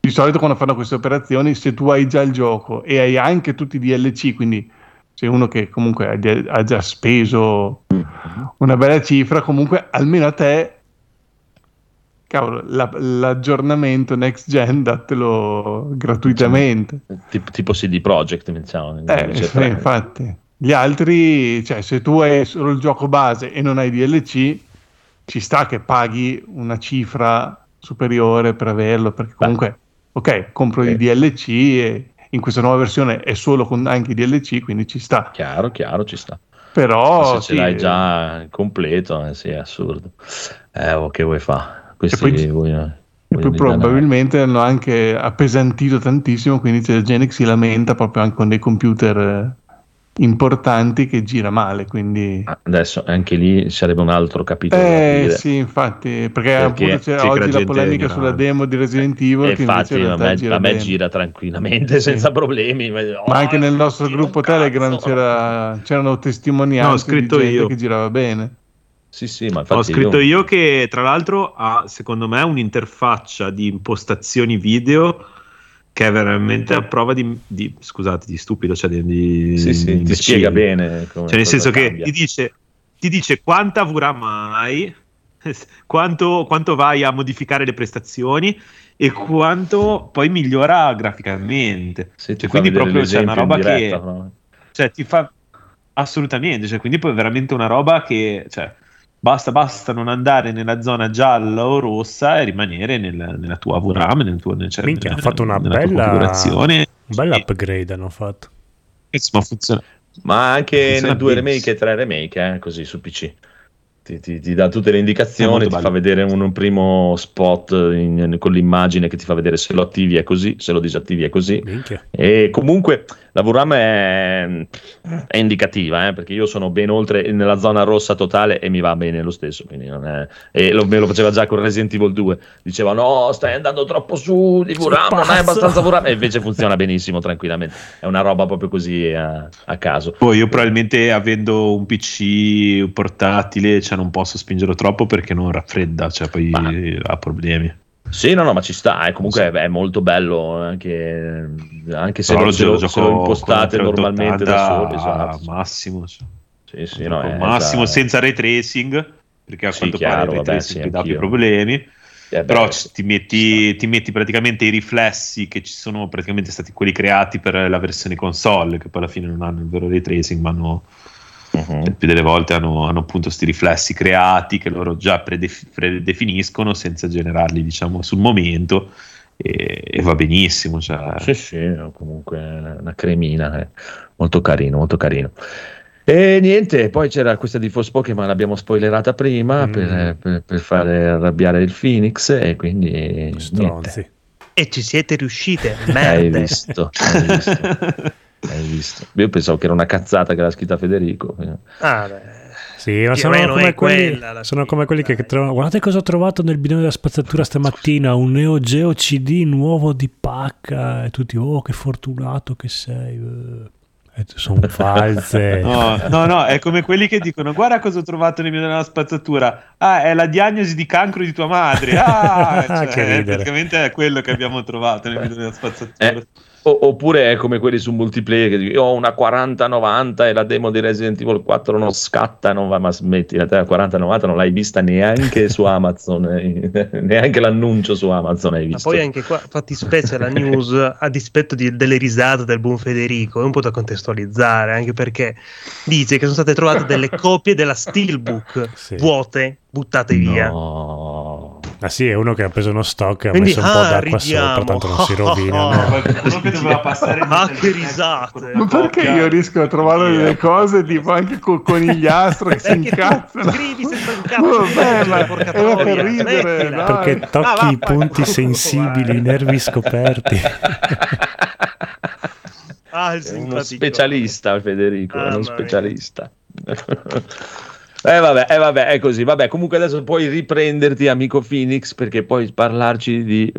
Di solito quando fanno queste operazioni, se tu hai già il gioco e hai anche tutti i D L C, quindi sei uno che comunque ha già speso una bella cifra, comunque almeno a te... Cavolo, la, l'aggiornamento next gen datelo gratuitamente, tipo, tipo C D Projekt, diciamo, eh, sì, infatti gli altri, cioè se tu hai solo il gioco base e non hai D L C, ci sta che paghi una cifra superiore per averlo, perché comunque Beh. ok, compro okay. i D L C e in questa nuova versione è solo con anche i D L C, quindi ci sta, chiaro, chiaro, ci sta. Però ma se sì, ce l'hai già completo, eh, sì, è assurdo, eh, oh, che vuoi fare? E poi, vogliono, e poi probabilmente hanno anche appesantito tantissimo, quindi c'è gente che si lamenta proprio anche con dei computer importanti che gira male, quindi adesso anche lì sarebbe un altro capitolo, eh, da dire. Sì, infatti, perché, perché c'è oggi la polemica sulla demo di Resident Evil, che infatti in a, me, gira a me gira tranquillamente, sì, senza problemi. Ma, oh, ma anche nel nostro gruppo Telegram c'era, c'erano testimonianze, no, ho scritto di gente io. che girava bene. Sì, sì, ma infatti ho scritto io... io che tra l'altro ha, secondo me, un'interfaccia di impostazioni video che è veramente a prova di, di scusate, di stupido, cioè di, di, sì, sì, di ti spiega bene come, cioè nel senso cambia. Che ti dice ti dice quanta vuramai, quanto, quanto vai a modificare le prestazioni e quanto poi migliora graficamente, sì, cioè, quindi proprio c'è una roba diretta, che no? Cioè ti fa assolutamente, cioè, quindi poi è veramente una roba che, cioè, Basta, basta non andare nella zona gialla o rossa e rimanere nella, nella tua V RAM, nel tuo, cioè, minchia, nella, hanno fatto una bella un bel upgrade, hanno fatto. Insomma, funziona. Ma anche funziona nel due remake e tre remake, eh, così su P C. Ti, ti, ti dà tutte le indicazioni, ti bello. fa vedere un, un primo spot in, in, con l'immagine che ti fa vedere se lo attivi è così, se lo disattivi è così. Minchia. E comunque la V RAM è, è indicativa, eh, perché io sono ben oltre nella zona rossa totale e mi va bene lo stesso, quindi non è... e lo, me lo faceva già con Resident Evil due, diceva no, stai andando troppo su di V RAM, non hai abbastanza V RAM, e invece funziona benissimo tranquillamente, è una roba proprio così a, a caso. Poi io probabilmente avendo un P C portatile, cioè non posso spingerlo troppo perché non raffredda, cioè poi ma... ha problemi. Sì, no, no, ma ci sta, eh. Comunque sì, è, è molto bello anche, anche se, lo, se, lo, se lo impostate normalmente da soli, esatto, massimo, cioè. Sì, sì, no, è, massimo esatto. Senza ray tracing, perché a sì, quanto chiaro, pare il ray tracing ti dà più problemi. Eh, beh, però sì, ti, metti, ti metti praticamente i riflessi che ci sono praticamente stati quelli creati per la versione console, che poi alla fine non hanno il vero ray tracing, ma hanno Uh-huh. il più delle volte hanno, hanno appunto questi riflessi creati che loro già predef- predefiniscono senza generarli, diciamo, sul momento, e, e va benissimo, cioè. Sì, sì, comunque una cremina, eh. molto carino, molto carino. E niente, poi c'era questa di Forspoken, ma l'abbiamo spoilerata prima mm. per, per, per fare arrabbiare il Phoenix, e quindi stronzi. E ci siete riuscite, merda. Hai visto, hai visto. Hai visto? Io pensavo che era una cazzata che l'ha scritta Federico. Ah, beh. Sì, ma sono come, quelli, quella, sono come quelli che trovano. Guardate cosa ho trovato nel bidone della spazzatura stamattina: un Neo Geo C D nuovo di pacca. E tutti, oh, che fortunato che sei! Sono false. No, no, no, è come quelli che dicono: guarda cosa ho trovato nel bidone della spazzatura. Ah, è la diagnosi di cancro di tua madre. Ah, cioè, che praticamente è quello che abbiamo trovato nel bidone della spazzatura. Eh. Oppure è come quelli su multiplayer che dico, io ho una quaranta novanta e la demo di Resident Evil quattro non scatta, non va, ma smetti, la quaranta novanta non l'hai vista neanche su Amazon, eh, neanche l'annuncio su Amazon hai visto. Ma poi anche qua, infatti, specie la news, a dispetto di, delle risate del buon Federico, è un po' da contestualizzare, anche perché dice che sono state trovate delle copie della Steelbook sì. vuote, buttate no. via. Ah sì, è uno che ha preso uno stock e ha quindi, messo un ah, po' d'acqua ridiamo. sopra, tanto non si rovina. Oh, no? Quello che doveva passare. Ma che risate! Ma perché io rischio di trovare yeah. delle cose tipo anche col conigliastro che si incazza. Scrivi sempre un cazzo. Vabbè, ma era per ridere. Dai. Perché tocchi ah, va, i punti va, sensibili, va. i nervi scoperti. Ah, è uno specialista Federico, ah, è uno specialista. Eh vabbè, eh vabbè, è così. Vabbè, comunque adesso puoi riprenderti, amico Phoenix, perché puoi parlarci di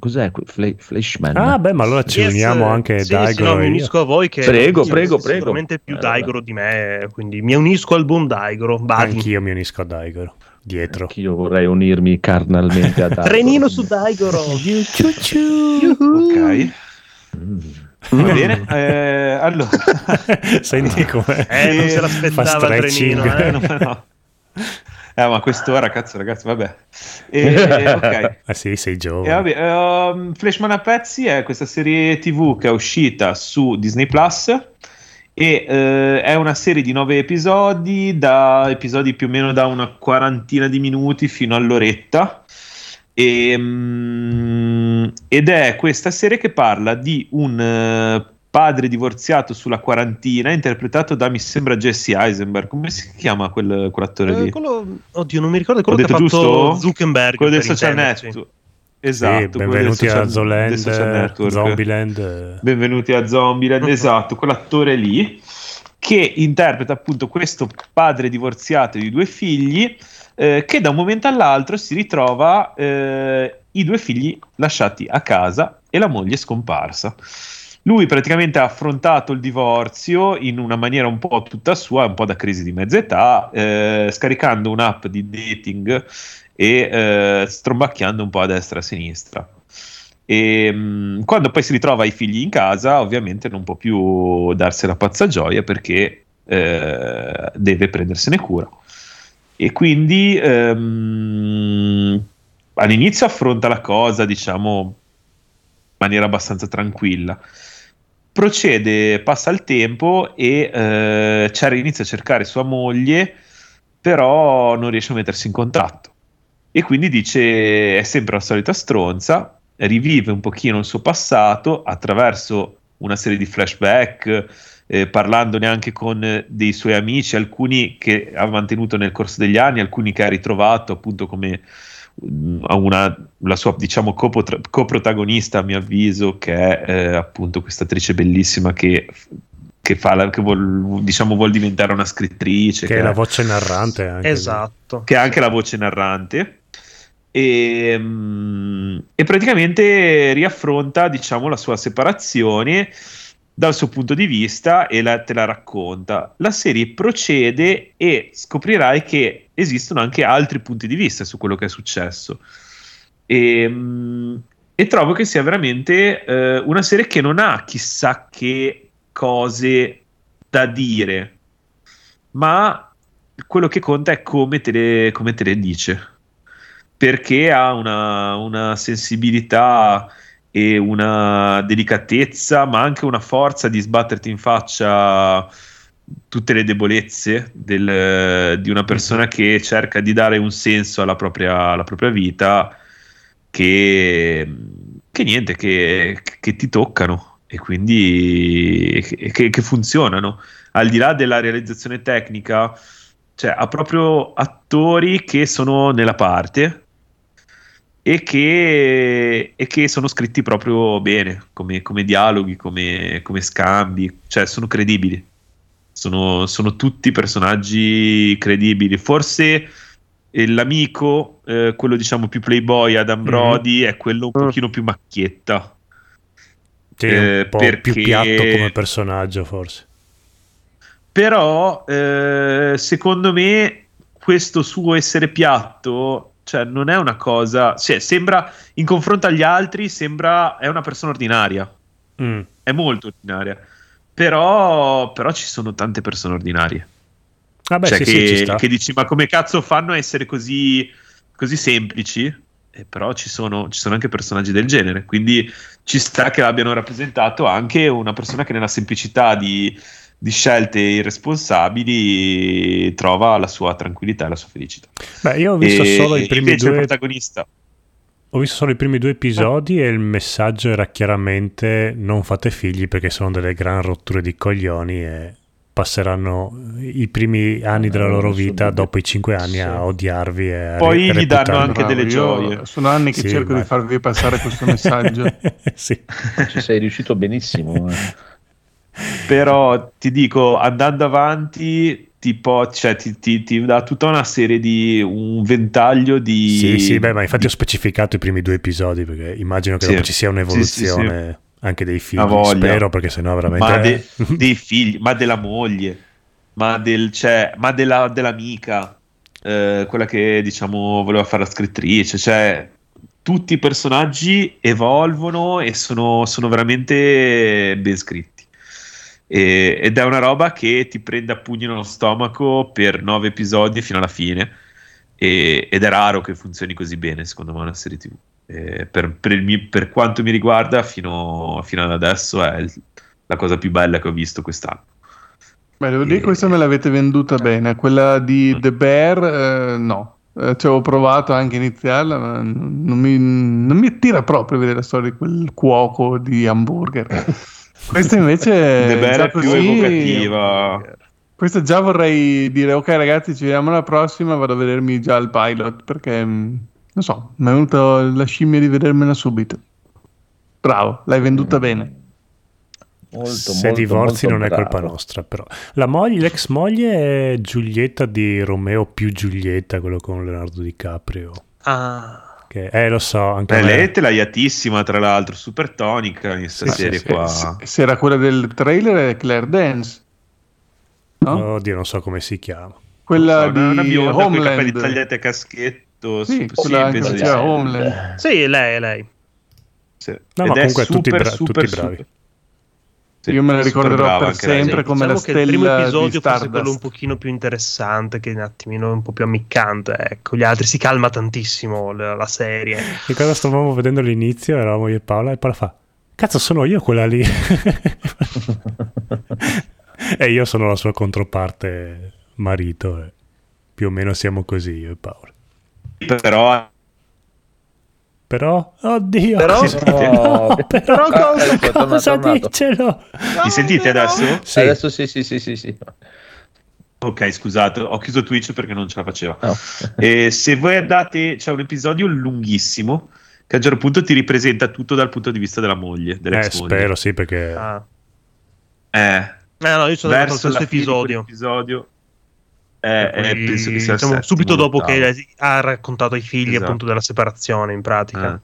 cos'è Fle- Fleshman. Ah beh, ma allora ci yes, uniamo anche sì, Daigoro. Sì, no, mi unisco a voi che prego, io, prego, prego. Sicuramente più eh, Daigoro vabbè. di me, quindi mi unisco al buon Daigoro. Badi. Anch'io mi unisco a Daigoro. Dietro. Io vorrei unirmi carnalmente a Daigoro. Trenino su Daigoro. Ok. Mm. Va bene, eh, allora senti come eh, non se l'aspettava il trenino, eh? no, no. Eh, ma quest'ora cazzo ragazzi vabbè eh, okay. Ah sì, sei giovane. Eh, um, Fleshman a pezzi è questa serie tv che è uscita su Disney Plus e eh, è una serie di nove episodi da episodi più o meno da una quarantina di minuti fino all'oretta. E, ed è questa serie che parla di un padre divorziato sulla quarantina, interpretato da, mi sembra, Jesse Eisenberg. Come si chiama quel, quell'attore eh, lì? Quello, oddio, non mi ricordo. Quello ho che ha fatto giusto? Zuckerberg. Quello del Social Network. Esatto, sì, benvenuti social, a Zoland, Zombieland. Benvenuti a Zombieland, esatto, quell'attore lì che interpreta appunto questo padre divorziato di due figli. Eh, che da un momento all'altro si ritrova eh, i due figli lasciati a casa e la moglie scomparsa. Lui praticamente ha affrontato il divorzio in una maniera un po' tutta sua, un po' da crisi di mezza età, eh, scaricando un'app di dating e eh, strombacchiando un po' a destra e a sinistra. E mh, quando poi si ritrova i figli in casa, ovviamente non può più darsi la pazza gioia perché eh, deve prendersene cura. E quindi ehm, all'inizio affronta la cosa, diciamo, in maniera abbastanza tranquilla. Procede, passa il tempo e eh, inizia a cercare sua moglie, però non riesce a mettersi in contatto. E quindi dice, è sempre la solita stronza, rivive un pochino il suo passato attraverso una serie di flashback, Eh, parlandone anche con eh, dei suoi amici, alcuni che ha mantenuto nel corso degli anni, alcuni che ha ritrovato appunto come mh, una, la sua diciamo copotra- coprotagonista a mio avviso, che è eh, appunto questa attrice bellissima che, che, fa la, che vuol, diciamo, vuol diventare una scrittrice, che, che è la voce narrante anche, esatto, che è anche la voce narrante e, mh, e praticamente riaffronta diciamo la sua separazione dal suo punto di vista e la, te la racconta. La serie procede e scoprirai che esistono anche altri punti di vista su quello che è successo e, e trovo che sia veramente eh, una serie che non ha chissà che cose da dire, ma quello che conta è come te le, come te le dice, perché ha una, una sensibilità e una delicatezza, ma anche una forza di sbatterti in faccia tutte le debolezze del, di una persona che cerca di dare un senso alla propria, alla propria vita, che, che niente, che, che ti toccano e quindi che, che funzionano. Al di là della realizzazione tecnica, cioè ha proprio attori che sono nella parte, E che, e che sono scritti proprio bene, come, come dialoghi, come, come scambi, cioè sono credibili, sono, sono tutti personaggi credibili. Forse eh, l'amico, eh, quello diciamo più playboy, Adam Brody, mm. è quello un pochino più macchietta, sì, eh, un po' perché... più piatto come personaggio forse. Però eh, secondo me questo suo essere piatto, cioè non è una cosa, cioè, sembra in confronto agli altri sembra è una persona ordinaria, mm. è molto ordinaria, però, però ci sono tante persone ordinarie, ah beh, cioè sì, che, sì, ci sta. Che dici ma come cazzo fanno a essere così, così semplici, eh, però ci sono, ci sono anche personaggi del genere, quindi ci sta che abbiano rappresentato anche una persona che nella semplicità di, di scelte irresponsabili trova la sua tranquillità e la sua felicità. Beh, io ho visto e, solo i primi due il protagonista. Ho visto solo i primi due episodi e il messaggio era chiaramente: non fate figli perché sono delle gran rotture di coglioni e passeranno i primi anni della loro vita dopo i cinque anni sì. a odiarvi e poi a gli danno anche Bravo, delle gioie. Sono anni che sì, cerco ma... di farvi passare questo messaggio. Sì. Ci sei riuscito benissimo. Però ti dico, andando avanti tipo, cioè, ti, ti, ti dà tutta una serie di un ventaglio di sì sì beh ma infatti di... ho specificato i primi due episodi perché immagino che sì. dopo ci sia un'evoluzione sì, sì, sì. anche dei figli, spero, perché sennò veramente ma de, dei figli ma della moglie ma del cioè ma della dell'amica eh, quella che diciamo voleva fare la scrittrice, cioè tutti i personaggi evolvono e sono, sono veramente ben scritti. E, ed è una roba che ti prende a pugno nello stomaco per nove episodi fino alla fine e, ed è raro che funzioni così bene secondo me una serie tv e per, per, il mio, per quanto mi riguarda fino, fino ad adesso è il, la cosa più bella che ho visto quest'anno. Beh, devo e... dire che questa me l'avete venduta bene, quella di The Bear eh, no, eh, ci avevo provato anche a iniziarla ma non mi, non mi attira proprio vedere la storia di quel cuoco di hamburger. Questa invece è più evocativa. Questa già vorrei dire: ok, ragazzi, ci vediamo alla prossima. Vado a vedermi già il pilot perché non so, mi è venuta la scimmia di vedermela subito. Bravo, l'hai venduta mm. bene. Molto, Se molto, divorzi molto non bravo. È colpa nostra, però. La moglie, l'ex moglie è Giulietta di Romeo più Giulietta, quello con Leonardo DiCaprio. Ah. Che, eh lo so anche lei è telaiatissima tra l'altro, super tonica in questa sì, serie sì, qua sì. Se era quella del trailer è Claire Danes, no? Oddio non so come si chiama quella, non so, di una bionda con i capelli tagliati a caschetto sì, sì, penso di cioè, Homeland sì lei lei sì. No, ed ma comunque super, tutti, bra- super, tutti bravi super. Io me la ricorderò per sempre come la stella di Stardust. Il primo episodio fosse quello un pochino più interessante, che è un attimino un po' più ammiccante, ecco. Gli altri si calma tantissimo la, la serie. E quando stavamo vedendo all'inizio eravamo io e Paola e Paola fa: cazzo, sono io quella lì. E io sono la sua controparte marito, eh. Più o meno siamo così io e Paola. Però Però, oddio, però, però, no, però, però cosa, eh, tornato, cosa dicelo? Mi no, sentite no. adesso? Sì. Adesso sì, sì, sì, sì, sì. Ok, scusate, ho chiuso Twitch perché non ce la faceva. No. Eh, se voi andate, c'è un episodio lunghissimo che a un certo punto ti ripresenta tutto dal punto di vista della moglie. Eh, spero, moglie. Sì, perché... Ah. Eh, eh, no, io sono andato a questo episodio. episodio. Eh, eh, penso che sia diciamo, settimo, subito dopo ottavo. Che ha raccontato ai figli esatto. appunto della separazione in pratica eh.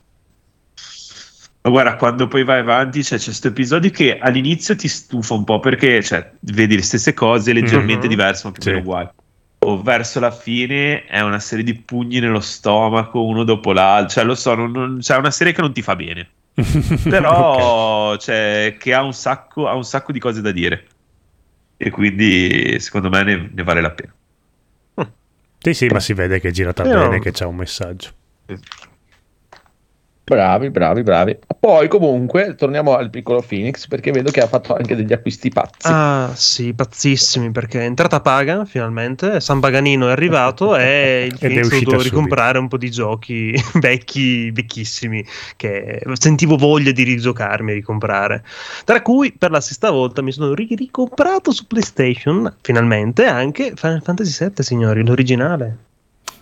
Ma guarda, quando poi vai avanti cioè, c'è questo episodio che all'inizio ti stufa un po' perché cioè, vedi le stesse cose leggermente mm-hmm. diverse ma più o sì. meno uguali, o verso la fine è una serie di pugni nello stomaco uno dopo l'altro, cioè lo so non, non, cioè, è una serie che non ti fa bene però okay. cioè, che ha un sacco ha un sacco di cose da dire e quindi secondo me ne, ne vale la pena. Sì, sì, ma si vede che è girata Però... bene, che c'è un messaggio. Bravi, bravi, bravi. Poi comunque torniamo al piccolo Phoenix perché vedo che ha fatto anche degli acquisti pazzi. Ah sì, pazzissimi, perché è entrata paga finalmente, San Paganino è arrivato e il Phoenix ha dovuto ricomprare un po' di giochi vecchi, vecchissimi, che sentivo voglia di rigiocarmi e ricomprare. Tra cui per la sesta volta mi sono ricomprato su PlayStation finalmente anche Final Fantasy sette, signori, l'originale.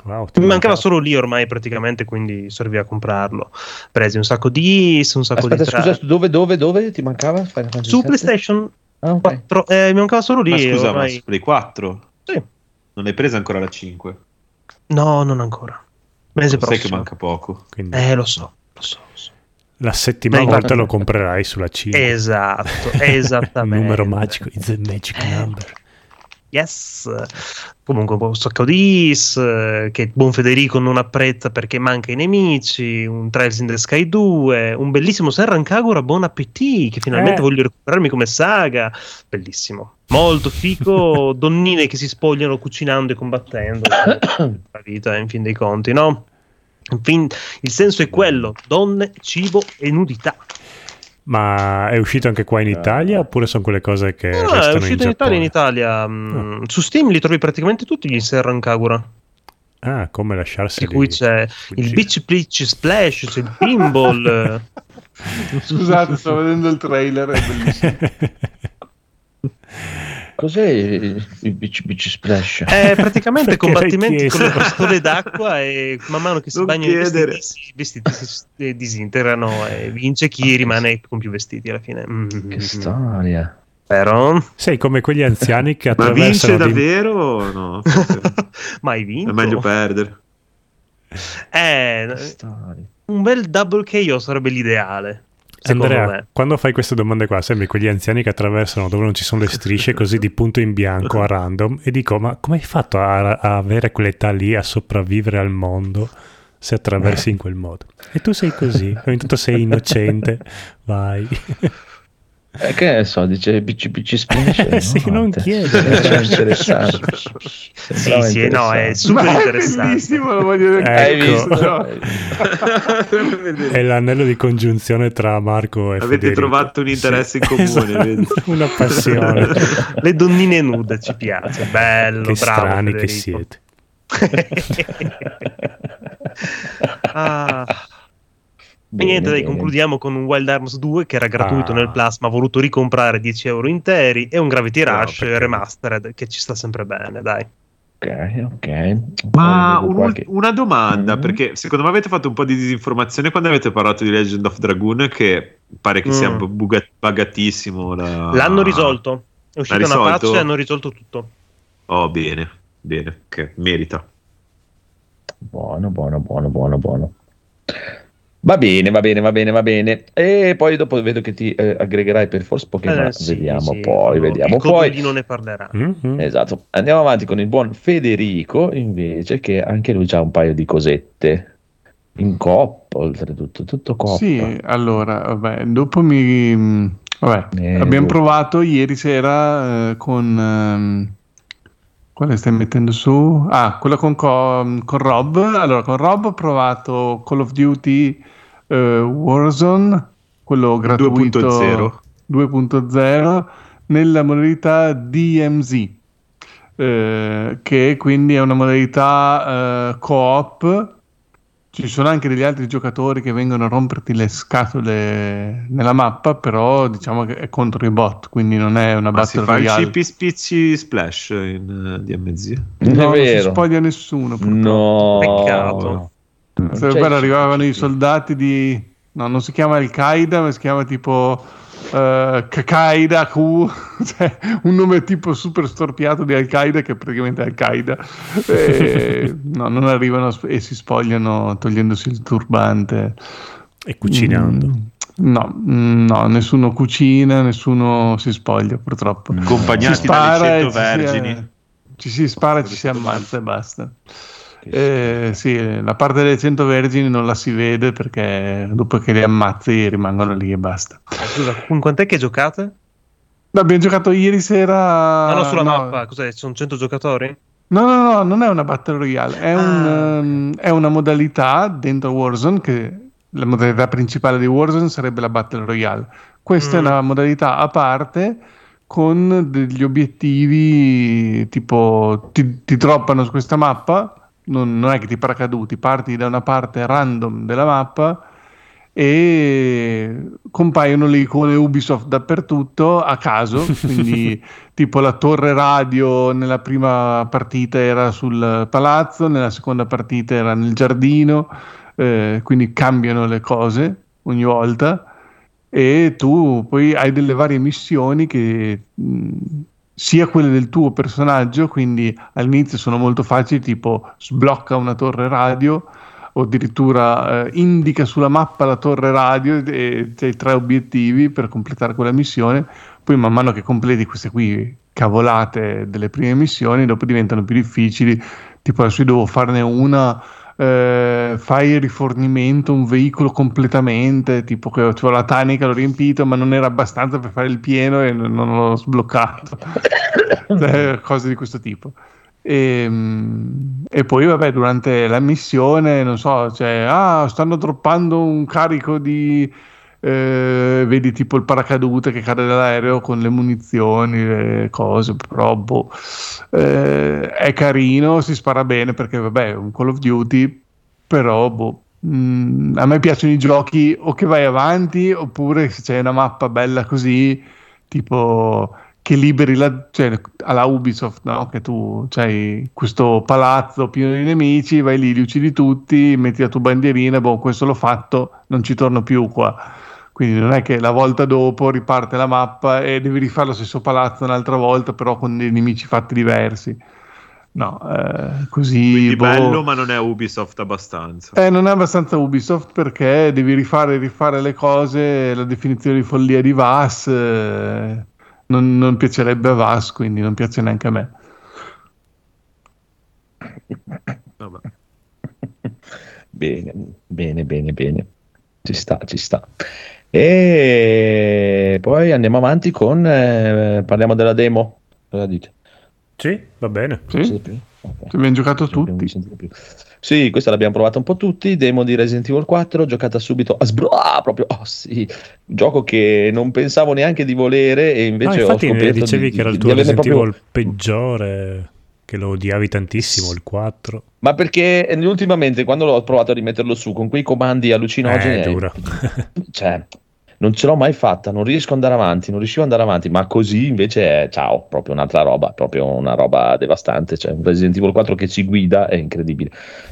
Wow, mi mancava solo lì ormai praticamente, quindi serviva a comprarlo. Presi un sacco di un sacco Aspetta, di tra... scusa, dove dove dove ti mancava? Su PlayStation ah, okay. quattro, eh, mi mancava solo lì. Ma scusa, ormai... ma sulle quattro? Sì. Non hai presa ancora la cinque? No, non ancora. Mese non prossimo. Sai che manca poco. Quindi... Eh, lo so, lo so, lo so. La settimana volta lo comprerai sulla cinque. Esatto, esattamente. Numero magico, it's a magic number. Yes, comunque un sacco di is che buon Federico non apprezza perché manca i nemici, un Trails in the Sky due, un bellissimo Senran Kagura Bon Appetit che finalmente eh. voglio recuperarmi come saga, bellissimo, molto fico, donnine che si spogliano cucinando e combattendo la vita in fin dei conti, no? In fin, il senso è quello, donne, cibo e nudità. Ma è uscito anche qua in Italia oppure sono quelle cose che no, restano in Giappone? No, è uscito in Italia in Italia. No. Su Steam li trovi praticamente tutti gli Senran Kagura. Ah, come lasciarsi. E qui c'è fuggire. Il Beach Bleach Splash, c'è il Pinball. Scusate, sto vedendo il trailer, è bellissimo. Cos'è il Beach Beach Splash? È praticamente combattimenti con le pistole d'acqua e man mano che si non bagnano chiedere. i vestiti, i vestiti si disintegrano e vince chi rimane con più vestiti alla fine. Mm-hmm. Che storia. Però... Sei come quegli anziani che attraversano... Ma vince davvero o no? Mai vinto. È meglio perdere. Eh, un bel double K O sarebbe l'ideale. Andrea, me. Quando fai queste domande qua sembri quegli anziani che attraversano dove non ci sono le strisce così di punto in bianco a random e dico ma come hai fatto a, a avere quell'età lì, a sopravvivere al mondo se attraversi in quel modo? E tu sei così, ogni tanto sei innocente, vai. Eh, che so, dice bici bici splash, eh, no? Sì, non chiedere, cioè, interessante. Sì, no, sì, no, è super ma interessante. È bellissimo, lo voglio dire. Hai visto? No. È l'anello di congiunzione tra Marco e Avete Federico. Trovato un interesse sì. in comune, esatto. Vedi? Una passione. Le donnine nude ci piace, bello, che bravo. Che strani Federico. Che siete. Ah. Bene, e niente, dai, bene. Concludiamo con un Wild Arms due che era gratuito ah. nel Plus, ma ha voluto ricomprare dieci euro interi, e un Gravity Rush no, perché... remastered che ci sta sempre bene, dai. Ok, ok. Ma un, qualche... una domanda, mm-hmm. perché secondo me avete fatto un po' di disinformazione quando avete parlato di Legend of Dragoon, che pare che mm. sia buga- bugatissimo. La... L'hanno risolto, è uscita una patch e hanno risolto tutto. Oh, bene, bene, che merita. Buono, buono, buono, buono, buono. Va bene, va bene, va bene, va bene. E poi dopo vedo che ti eh, aggregherai per forza Pokémon. Eh, sì, vediamo sì, poi, no, vediamo il poi. Il non ne parlerà. Mm-hmm. Esatto. Andiamo avanti con il buon Federico, invece, che anche lui ha un paio di cosette. In coppa, oltretutto, tutto coppa. Sì, allora, vabbè, dopo mi... Vabbè, eh, abbiamo dopo. provato ieri sera eh, con... Eh, quale stai mettendo su? Ah, quella con, con, con Rob. Allora, con Rob ho provato Call of Duty uh, Warzone, quello gratuito due punto zero nella modalità D M Z, eh, che quindi è una modalità eh, co-op. Ci sono anche degli altri giocatori che vengono a romperti le scatole nella mappa, però diciamo che è contro i bot, quindi non è una battle royale. Ma si fa il cipizzi splash in D M Z? No, non si spoglia nessuno. Purtroppo. No, peccato. Se guarda, arrivavano i soldati di... No, non si chiama Al-Qaeda, ma si chiama tipo uh, Kakaida Q, cioè un nome tipo super storpiato di Al-Qaeda che è praticamente Al-Qaeda. E, no, non arrivano e si spogliano togliendosi il turbante. E cucinando. Mm, no, no, nessuno cucina, nessuno si spoglia purtroppo. Accompagnati dalle cento vergini. Ci, ci si spara, ci si ammazza e basta. Eh, sì, la parte delle cento vergini non la si vede perché dopo che le ammazzi rimangono lì e basta. Scusa, con quant'è che giocate? No, abbiamo giocato ieri sera. No, no, sulla no. mappa, cos'è? Sono cento giocatori? No, no, no, non è una battle royale, è, ah. un, um, è una modalità dentro Warzone, che la modalità principale di Warzone sarebbe la battle royale. Questa mm. è una modalità a parte, con degli obiettivi tipo ti, ti droppano su questa mappa. Non, non è che ti paracaduti, parti da una parte random della mappa e compaiono le icone Ubisoft dappertutto a caso, quindi tipo la torre radio nella prima partita era sul palazzo, nella seconda partita era nel giardino, eh, quindi cambiano le cose ogni volta e tu poi hai delle varie missioni che... Mh, sia quelle del tuo personaggio, quindi all'inizio sono molto facili, tipo sblocca una torre radio o addirittura eh, indica sulla mappa la torre radio e hai tre obiettivi per completare quella missione. Poi man mano che completi queste qui cavolate delle prime missioni, dopo diventano più difficili, tipo adesso io devo farne una, eh, fai il rifornimento, un veicolo completamente, tipo che avevo cioè, la tanica, l'ho riempito ma non era abbastanza per fare il pieno e non l'ho sbloccato. Cioè, cose di questo tipo. E, e poi vabbè durante la missione non so, cioè ah stanno droppando un carico di eh, vedi tipo il paracadute che cade dall'aereo con le munizioni, le cose, però boh, eh, è carino, si spara bene perché vabbè è un Call of Duty, però boh, mh, a me piacciono i giochi o che vai avanti oppure se c'è una mappa bella così tipo che liberi la, cioè, alla Ubisoft, no? Che tu c'hai questo palazzo pieno di nemici, vai lì, li uccidi tutti, metti la tua bandierina, boh, questo l'ho fatto, non ci torno più qua. Quindi non è che la volta dopo riparte la mappa e devi rifare lo stesso palazzo un'altra volta, però con dei nemici fatti diversi. No, eh, così quindi boh, bello, ma non è Ubisoft abbastanza. Eh, non è abbastanza Ubisoft perché devi rifare rifare le cose, la definizione di follia di Vas. Eh, Non, non piacerebbe a Vas, quindi non piace neanche a me. Vabbè. Bene, bene, bene, bene. Ci sta, ci sta. E poi andiamo avanti con... Eh, parliamo della demo. Cosa dite? Sì, va bene. Sì? Okay. Ci abbiamo giocato ci tutti. Abbiamo più. Sì, questa l'abbiamo provata un po' tutti. Demo di Resident Evil quattro, giocata subito a sbra, proprio. Oh sì, gioco che non pensavo neanche di volere e invece no, infatti ho scoperto dicevi di, che era il tuo Resident Evil proprio... peggiore, che lo odiavi tantissimo il quattro. Ma perché ultimamente quando l'ho provato a rimetterlo su con quei comandi allucinogeni, eh, dura. Cioè, non ce l'ho mai fatta, non riesco ad andare avanti, non riuscivo ad andare avanti, ma così invece è, ciao, proprio un'altra roba, proprio una roba devastante, cioè un Resident Evil quattro che ci guida è incredibile.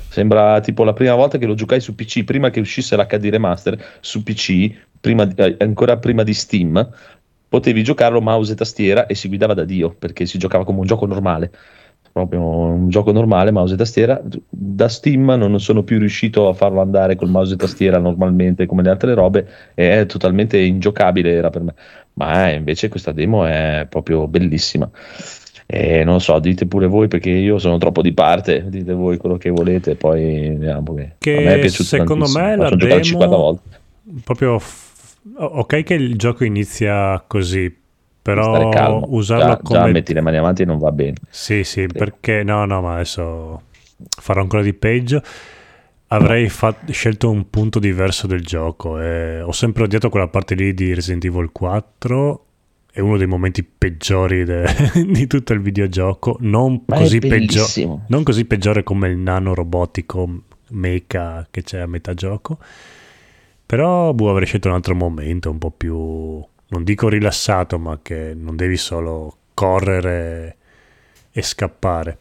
Sembra tipo la prima volta che lo giocai su P C, prima che uscisse l'H D Remaster, su P C, prima, eh, ancora prima di Steam, potevi giocarlo mouse e tastiera e si guidava da Dio, perché si giocava come un gioco normale. Proprio un gioco normale, mouse e tastiera. Da Steam non sono più riuscito a farlo andare col mouse e tastiera normalmente come le altre robe, è totalmente ingiocabile era per me, ma invece questa demo è proprio bellissima e non so, dite pure voi perché io sono troppo di parte, dite voi quello che volete, poi vediamo che, che a me è piaciuto secondo tantissimo. Me la demo cinquanta volte. Proprio f- ok che il gioco inizia così, però calmo, usarlo già, come... già metti le mani avanti non va bene. Sì, sì, sì, perché no, no, ma adesso farò ancora di peggio. Avrei fatto, scelto un punto diverso del gioco e ho sempre odiato quella parte lì di Resident Evil quattro, è uno dei momenti peggiori de... di tutto il videogioco, non così, peggio... non così peggiore come il nano robotico mecha che c'è a metà gioco, però boh, avrei scelto un altro momento un po' più... non dico rilassato, ma che non devi solo correre e scappare.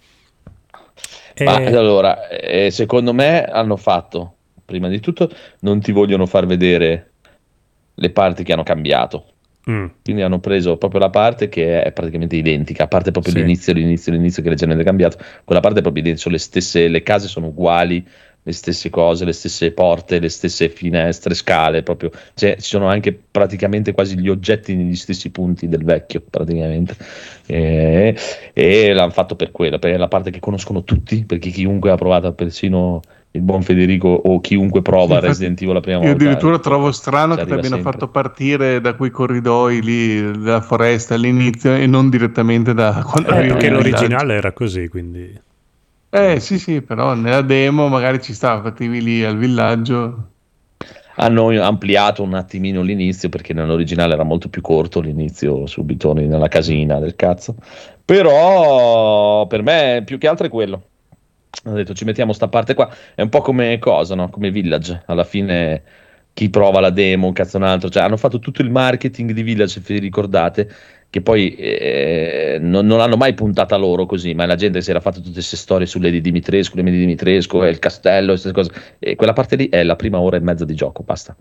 E... Ma allora, eh, secondo me hanno fatto, prima di tutto, non ti vogliono far vedere le parti che hanno cambiato. Mm. Quindi hanno preso proprio la parte che è praticamente identica, a parte proprio sì. l'inizio, l'inizio, l'inizio che leggermente è cambiato. Quella parte è proprio identica, sono le stesse, le case sono uguali, le stesse cose, le stesse porte, le stesse finestre, scale, proprio, cioè ci sono anche praticamente quasi gli oggetti negli stessi punti del vecchio praticamente, e, e l'hanno fatto per quello, perché è la parte che conoscono tutti, perché chiunque ha provato, persino il buon Federico o chiunque prova sì, Resident Evil la prima volta. Io addirittura trovo strano che ti abbiano sempre fatto partire da quei corridoi lì della foresta all'inizio e non direttamente da quando eh, perché l'originale era così, quindi... Eh sì sì, però nella demo magari ci stava, partivi lì al villaggio. Hanno ampliato un attimino l'inizio perché nell'originale era molto più corto l'inizio, subito nella casina del cazzo, però per me più che altro è quello. Ho detto ci mettiamo sta parte qua, è un po' come cosa, no? Come Village, alla fine chi prova la demo, un cazzo un altro, cioè hanno fatto tutto il marketing di Village, se vi ricordate, che poi eh, non, non l'hanno mai puntata loro così, ma la gente si era fatta tutte queste storie sulle di Dimitrescu, le di Dimitrescu e il castello e queste cose, e quella parte lì è la prima ora e mezza di gioco, basta,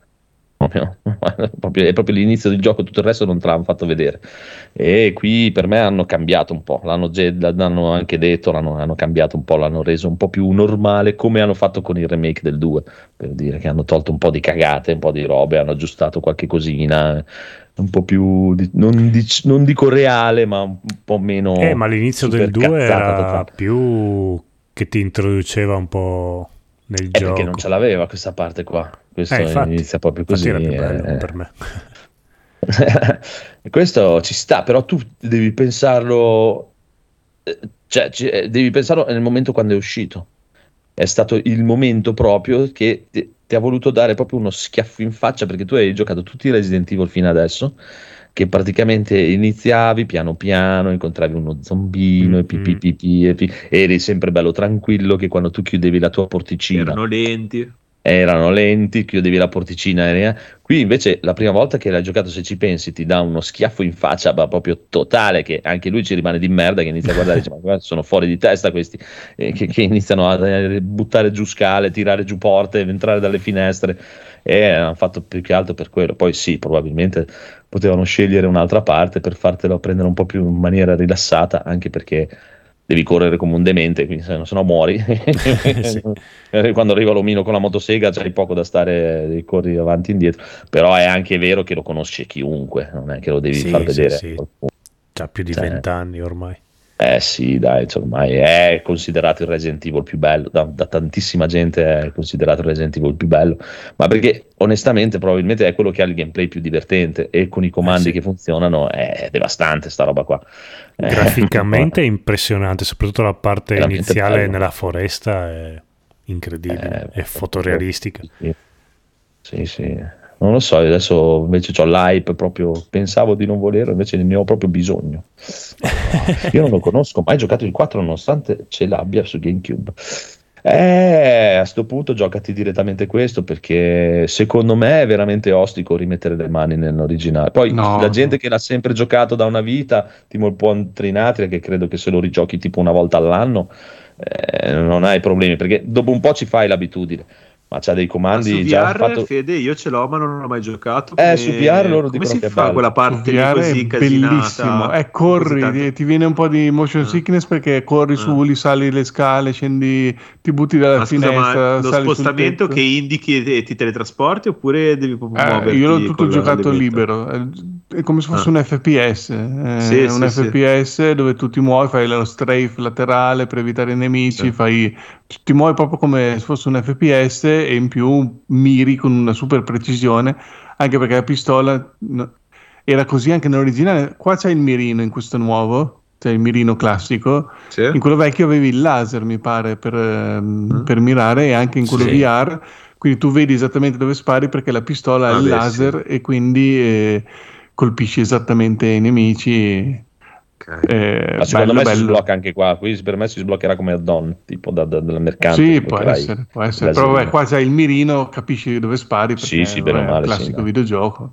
proprio, è proprio l'inizio del gioco, tutto il resto non te l'hanno fatto vedere, e qui per me hanno cambiato un po', l'hanno, l'hanno anche detto, l'hanno hanno cambiato un po', l'hanno reso un po' più normale, come hanno fatto con il remake del due, per dire che hanno tolto un po' di cagate, un po' di robe, hanno aggiustato qualche cosina un po' più di, non, di, non dico reale, ma un po' meno. Eh, ma l'inizio del due era più che ti introduceva un po' nel eh, gioco, perché non ce l'aveva questa parte qua, questo eh, infatti, inizia proprio così, era più bello eh. per me. Questo ci sta, però tu devi pensarlo, cioè devi pensarlo nel momento quando è uscito, è stato il momento proprio che ti ha voluto dare proprio uno schiaffo in faccia, perché tu hai giocato tutti i Resident Evil fino adesso, che praticamente iniziavi piano piano, incontravi uno zombino mm-hmm. e, pi, pi, pi, pi, e pi, eri sempre bello tranquillo, che quando tu chiudevi la tua porticina erano lenti erano lenti, chiudevi la porticina eh. Qui invece la prima volta che l'hai giocato, se ci pensi, ti dà uno schiaffo in faccia ma proprio totale, che anche lui ci rimane di merda, che inizia a guardare e dice, ma guarda, sono fuori di testa questi eh, che, che iniziano a buttare giù scale, tirare giù porte, entrare dalle finestre, e eh, hanno fatto più che altro per quello. Poi sì, probabilmente potevano scegliere un'altra parte per fartelo prendere un po' più in maniera rilassata, anche perché devi correre come un demente, quindi se no muori. Sì. Quando arriva l'omino con la motosega c'hai poco da stare, devi corri avanti e indietro. Però è anche vero che lo conosce chiunque, non è che lo devi sì, far vedere sì, sì. C'ha più di vent'anni cioè, ormai eh sì dai cioè, ormai è considerato il Resident Evil più bello da, da tantissima gente, è considerato il Resident Evil più bello, ma perché onestamente probabilmente è quello che ha il gameplay più divertente, e con i comandi eh sì. che funzionano è devastante sta roba qua. Graficamente è impressionante, soprattutto la parte veramente iniziale bello. Nella foresta è incredibile, eh, è fotorealistica. Sì, sì, sì. Non lo so, adesso invece ho l'hype proprio, pensavo di non volerlo, invece ne ho proprio bisogno. Io non lo conosco, mai giocato il quattro nonostante ce l'abbia su GameCube. Eh, a sto punto giocati direttamente questo, perché secondo me è veramente ostico rimettere le mani nell'originale. Poi no, la gente no. che l'ha sempre giocato da una vita, tipo il Pontrinatria, che credo che se lo rigiochi tipo una volta all'anno eh, non hai problemi, perché dopo un po' ci fai l'abitudine. Ma c'ha dei comandi V R, già fatto... Fede, io ce l'ho ma non l'ho mai giocato come... eh, su V R loro dicono che è bello. Come si fa quella parte lì così incasinata? Bellissimo, eh, corri, tanto... ti viene un po' di motion sickness perché corri eh. su, li sali le scale, scendi, ti butti dalla ma finestra, scusa, ma lo sali spostamento che indichi e ti teletrasporti oppure devi proprio eh, muoverti? Io l'ho tutto giocato libero, è come se fosse ah. un F P S eh, sì, un sì, F P S sì. dove tu ti muovi, fai lo strafe laterale per evitare i nemici, sì. fai... ti muovi proprio come se fosse un F P S, e in più miri con una super precisione, anche perché la pistola era così anche nell'originale. Qua c'è il mirino in questo nuovo, c'è il mirino classico, sì. in quello vecchio avevi il laser mi pare per, mm. per mirare, e anche in quello sì. V R, quindi tu vedi esattamente dove spari perché la pistola ah, ha il beh, laser sì. e quindi eh, colpisci esattamente i nemici. Okay. Eh, ma secondo bello, me bello. Si sblocca anche qua, qui per me si sbloccherà come add-on tipo da, da, dal mercante. Sì, può essere, può essere. Però vabbè, qua c'è il mirino, capisci dove spari perché sì, sì, bene, vabbè, male, è un classico sì, videogioco.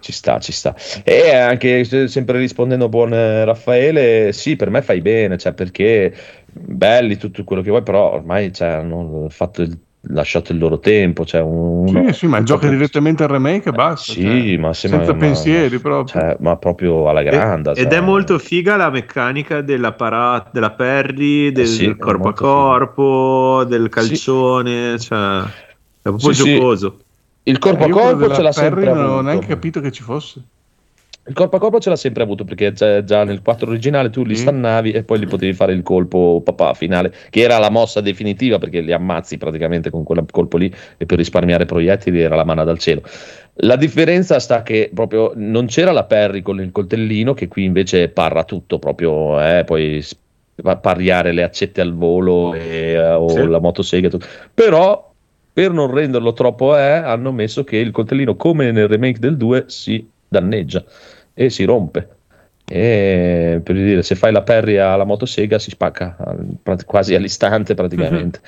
Ci sta, ci sta. E anche sempre rispondendo buon Raffaele, sì, per me fai bene, cioè perché belli tutto quello che vuoi, però ormai cioè, hanno fatto il lasciato il loro tempo, cioè uno, sì, sì, ma gioca proprio... direttamente al remake e basta, eh, sì, cioè, ma sembra, senza ma, pensieri proprio. Cioè, ma proprio alla grande. E, cioè. Ed è molto figa la meccanica della para, della Perry, del eh sì, corpo a corpo, figa. Del calcione, sì. cioè è proprio sì, giocoso. Sì. Il corpo a corpo ce l'ha sempre avuto. Non ho neanche capito che ci fosse. Il corpo a corpo ce l'ha sempre avuto, perché già, già nel quattro originale tu li stannavi e poi li potevi fare il colpo papà finale, che era la mossa definitiva, perché li ammazzi praticamente con quel colpo lì, e per risparmiare proiettili era la manna dal cielo. La differenza sta che proprio non c'era la Perry con il coltellino, che qui invece parra tutto proprio, eh, poi pariare le accette al volo e, o sì. la motosega, tutto. Però per non renderlo troppo eh, hanno messo che il coltellino, come nel remake del due, si danneggia e si rompe, e per dire, se fai la Perry alla motosega si spacca quasi all'istante praticamente,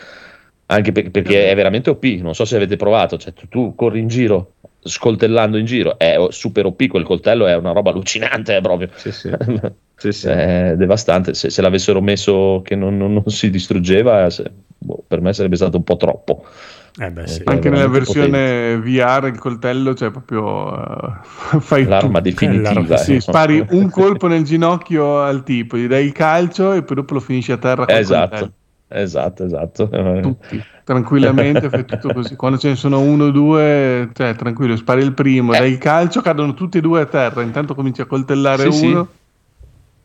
anche per, perché è veramente O P, non so se avete provato, cioè tu, tu corri in giro scoltellando in giro, è super O P quel coltello, è una roba allucinante, è proprio sì, sì. Sì, sì. È devastante, se, se l'avessero messo che non, non, non si distruggeva se, boh, per me sarebbe stato un po' troppo. Eh beh, sì. Anche nella versione potente. V R il coltello, cioè proprio uh, fai l'arma tutto. definitiva. L'arma, eh. Sì, spari un colpo nel ginocchio al tipo, gli dai il calcio e poi dopo lo finisci a terra. Col esatto, coltello. esatto, esatto. Tutti, tranquillamente fai tutto così. Quando ce ne sono uno o due, cioè tranquillo, spari il primo, eh. dai il calcio, cadono tutti e due a terra. Intanto cominci a coltellare sì, uno. Sì.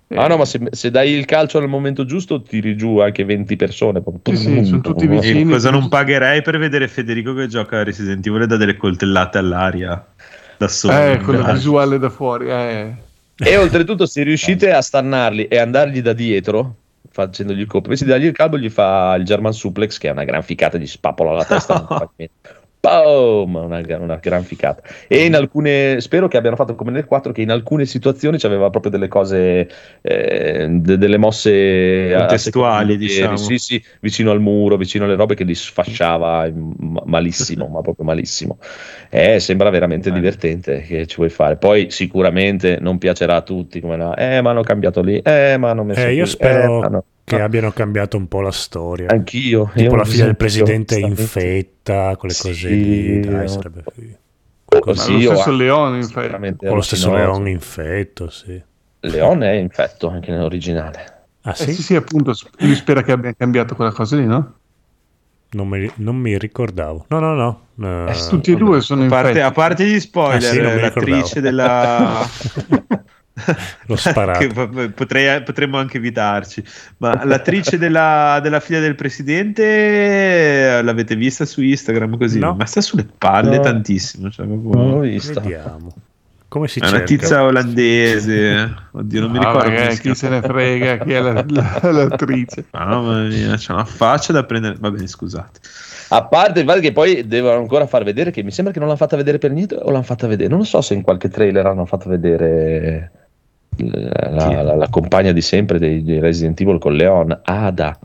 Eh. Ah no, ma se, se dai il calcio al momento giusto tiri giù anche venti persone. Sì, sì, sono tutti vicini. E cosa non pagherei per vedere Federico che gioca a Resident Evil e dà delle coltellate all'aria da solo, eh, con la visuale da fuori eh. E oltretutto se riuscite a stannarli e andargli da dietro facendogli il colpo, invece di dargli il calcio gli fa il German suplex, che è una gran ficata, gli spapola la testa. Boom! Una, una gran ficata. E in alcune, spero che abbiano fatto come nel quattro, che in alcune situazioni c'aveva proprio delle cose, eh, de, delle mosse contestuali, diciamo. Sì, sì, vicino al muro, vicino alle robe, che li sfasciava malissimo, ma proprio malissimo. Eh, sembra veramente eh. divertente, che ci vuoi fare. Poi sicuramente non piacerà a tutti, come no, eh, ma hanno cambiato lì, eh, ma hanno messo eh, io qui, spero... eh, che abbiano cambiato un po' la storia. Anch'io. Tipo la figlia del presidente in fetta, quelle sì, cose lì. Dai, sarebbe così. Lo stesso Leone in fetta. O lo stesso Leone infetto, sì. Leone è infetto anche nell'originale. Ah sì? Eh sì, sì, appunto. Mi spera che abbiano cambiato quella cosa lì, no? Non mi, non mi ricordavo. No, no, no. no eh, tutti e due sono infetti. A parte gli spoiler, ah, sì, l'attrice della... L'ho sparato. Potrei, potremmo anche evitarci, ma l'attrice della, della figlia del presidente l'avete vista su Instagram così? No. Ma sta sulle palle no. tantissimo, cioè, non l'ho vista. Vediamo. Come si è cerca? Una tizia olandese, oddio non no, mi ricordo, vabbè, chi se ne frega chi è la, la, l'attrice. Mamma mia, c'è una faccia da prendere. Va bene, scusate. A parte il fatto che poi devono ancora far vedere, che mi sembra che non l'hanno fatta vedere per niente, o l'hanno fatta vedere, non lo so se in qualche trailer hanno fatto vedere La, la, la, la compagna di sempre dei, dei Resident Evil con Leon, Ada.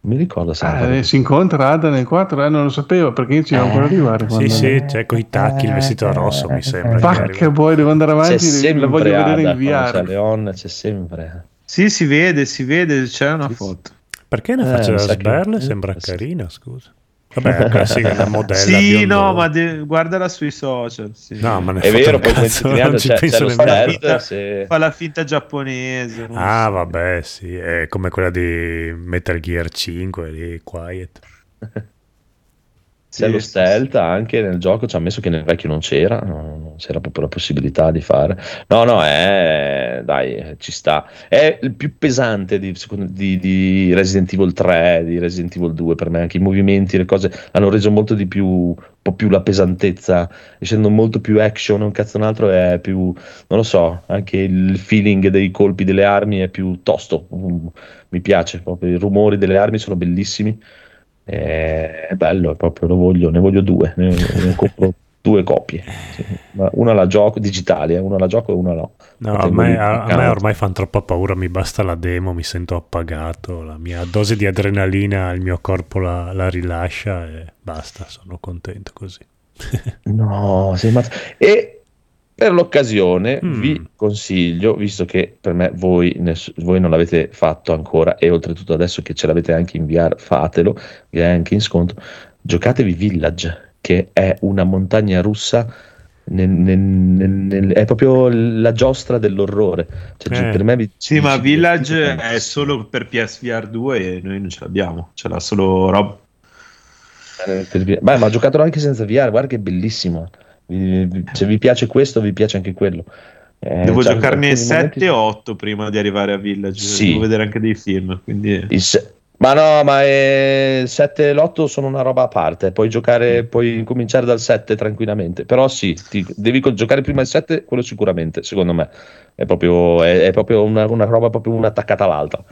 Mi ricordo ah, si incontra Ada nel quattro, eh, non lo sapevo, perché io ci devo eh, ancora arrivare. Sì, sì, c'è cioè, con i tacchi, il vestito rosso, eh, mi sembra. Pacca, poi devo andare avanti, devi, la voglio Ada, vedere in V R. C'è Leon, c'è sempre. Sì, si vede, si vede, c'è una sì, foto. Perché ne eh, faceva sberle? Che... Sembra sì. carina, scusa. Vabbè, classica da modella. Sì, no, ma de- guardala sui social. Sì. No, ma ne è vero, poi cazzo, non ci c'è, penso c'è la finta, se... Fa la finta giapponese. Ah, so. Vabbè, sì, è come quella di Metal Gear cinque di Quiet. C'è sì, lo stealth sì, anche nel gioco, ci ha messo che nel vecchio non c'era, non c'era proprio la possibilità di fare. No, no, è dai, ci sta. È il più pesante di, di, di Resident Evil tre, di Resident Evil due per me, anche i movimenti, le cose hanno reso molto di più, un po' più la pesantezza, essendo molto più action, un cazzo un altro è più, non lo so, anche il feeling dei colpi delle armi è più tosto, mi piace, proprio i rumori delle armi sono bellissimi. Eh, è bello, è proprio, lo voglio, ne voglio due, ne, ne compro due copie, sì. Una la gioco digitale, una la gioco e una no. No, a me, a, a me ormai fanno troppa paura, mi basta la demo, mi sento appagato, la mia dose di adrenalina il mio corpo la, la rilascia e basta, sono contento così. No, sei mazz- e per l'occasione mm. vi consiglio, visto che per me voi, ness- voi non l'avete fatto ancora, e oltretutto adesso che ce l'avete anche in V R fatelo, vi è anche in sconto, giocatevi Village, che è una montagna russa nel, nel, nel, nel, è proprio la giostra dell'orrore, cioè, eh. per me vi- sì vi- ma vi- Village è solo per P S V R due e noi non ce l'abbiamo, ce l'ha solo Rob. Beh, ma giocatelo anche senza V R, guarda che bellissimo. Se vi piace questo, vi piace anche quello. Eh, Devo cioè, giocarne sette o otto prima di arrivare a Village. Sì. Devo vedere anche dei film. Quindi... Il se- ma no, ma è... il sette e l'otto sono una roba a parte. Puoi giocare, puoi cominciare dal sette tranquillamente. Però sì, ti... devi giocare prima il sette, quello sicuramente. Secondo me è proprio, è, è proprio una, una roba, proprio una attaccata all'altra.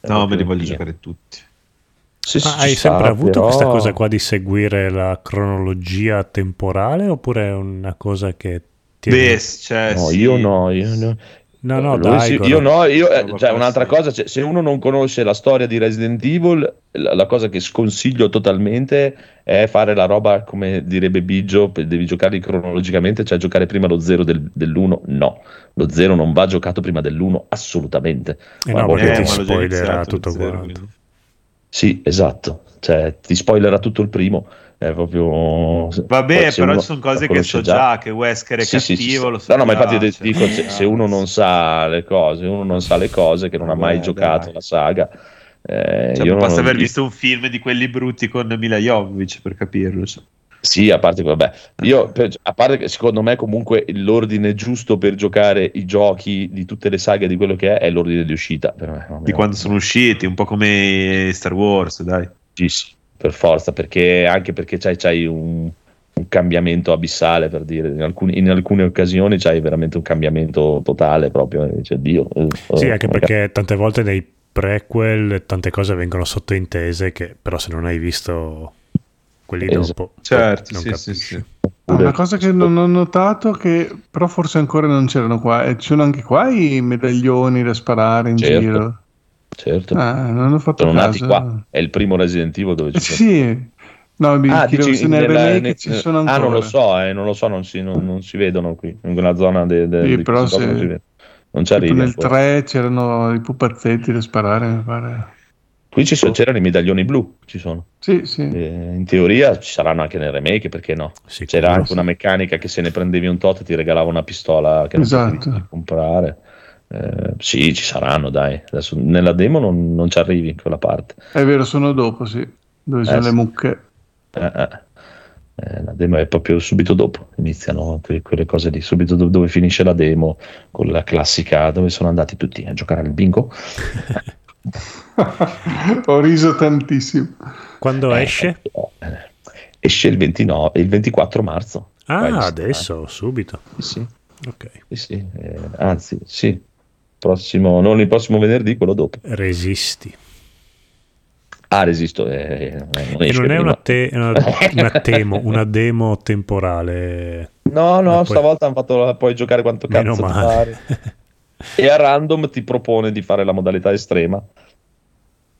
È no, me li voglio via. giocare tutti. Sì, ma hai sempre sta, avuto però... questa cosa qua di seguire la cronologia temporale, oppure è una cosa che ti Beh, cioè, no, sì. io no io no no, no dai, io no io, cioè, un'altra cosa, cioè, se uno non conosce la storia di Resident Evil, la, la cosa che sconsiglio totalmente è fare la roba, come direbbe Biggio, devi giocarli cronologicamente, cioè giocare prima lo zero del, dell'uno. No, lo zero non va giocato prima dell'uno assolutamente, eh ma no, voglio eh, ti spoilerà tutto zero, quanto quindi. Sì, esatto, cioè ti spoilerà tutto il primo, è proprio... Vabbè, però ci sono cose che so già, già, che Wesker è sì, cattivo, sì, sì, sì. Lo so. No, no, ma infatti cioè, dico, se, se uno non sa le cose, uno non sa le cose, che non ha mai Beh, giocato dai. la saga... Eh, cioè, io basta non... aver visto un film di quelli brutti con Mila Jovovich per capirlo, cioè. Sì, a parte, vabbè, io, a parte che secondo me comunque l'ordine giusto per giocare i giochi di tutte le saghe, di quello che è, è l'ordine di uscita per me, di quando guarda. sono usciti, un po' come Star Wars, dai. Sì, sì, per forza, perché anche perché c'hai, c'hai un, un cambiamento abissale, per dire, in, alcuni, in alcune occasioni c'hai veramente un cambiamento totale proprio, cioè, Dio. Sì, eh, anche perché cap- tante volte nei prequel tante cose vengono sottointese che però se non hai visto... quelli esatto. dopo. Certo, sì, sì, sì. Una cosa che non ho notato, che però forse ancora non c'erano qua, e ci sono anche qua i medaglioni da sparare in certo. giro. Certo. Ah, non ho fatto sono caso. Nati qua, è il primo Resident Evil dove ci sono. Sì. No, mi ah, dici, se ne nella, ne, ci sono ancora. Ah, non lo so, eh, non lo so, non si, non, non si vedono qui in quella zona de, de, sì, di però se, non, si vedono. Non ci arrivi. Nel tre c'erano i pupazzetti da sparare, mi pare. Qui ci sono, c'erano i medaglioni blu, ci sono. Sì, sì. Eh, in teoria ci saranno anche nel remake, perché no? Sì, c'era anche sì. una meccanica che se ne prendevi un tot e ti regalava una pistola che esatto. non potevi comprare. Eh, sì, ci saranno, dai. Adesso, nella demo non, non ci arrivi in quella parte. È vero, sono dopo, sì. Dove eh, sono sì. le mucche. Eh, eh. Eh, la demo è proprio subito dopo, iniziano que- quelle cose lì, subito do- dove finisce la demo, con la classica dove sono andati tutti a giocare al bingo. Ho riso tantissimo. Quando eh, esce? Eh, esce il ventinove, il ventiquattro marzo. Ah, adesso, subito. Eh, sì. Okay. Eh, sì. Eh, anzi, sì, prossimo, non il prossimo venerdì, quello dopo. Resisti. Ah, resisto. Eh, non e non è una, te, una, una, temo, una demo temporale. No, no, poi... stavolta hanno fatto puoi giocare quanto cazzo ti pare. E a random ti propone di fare la modalità estrema,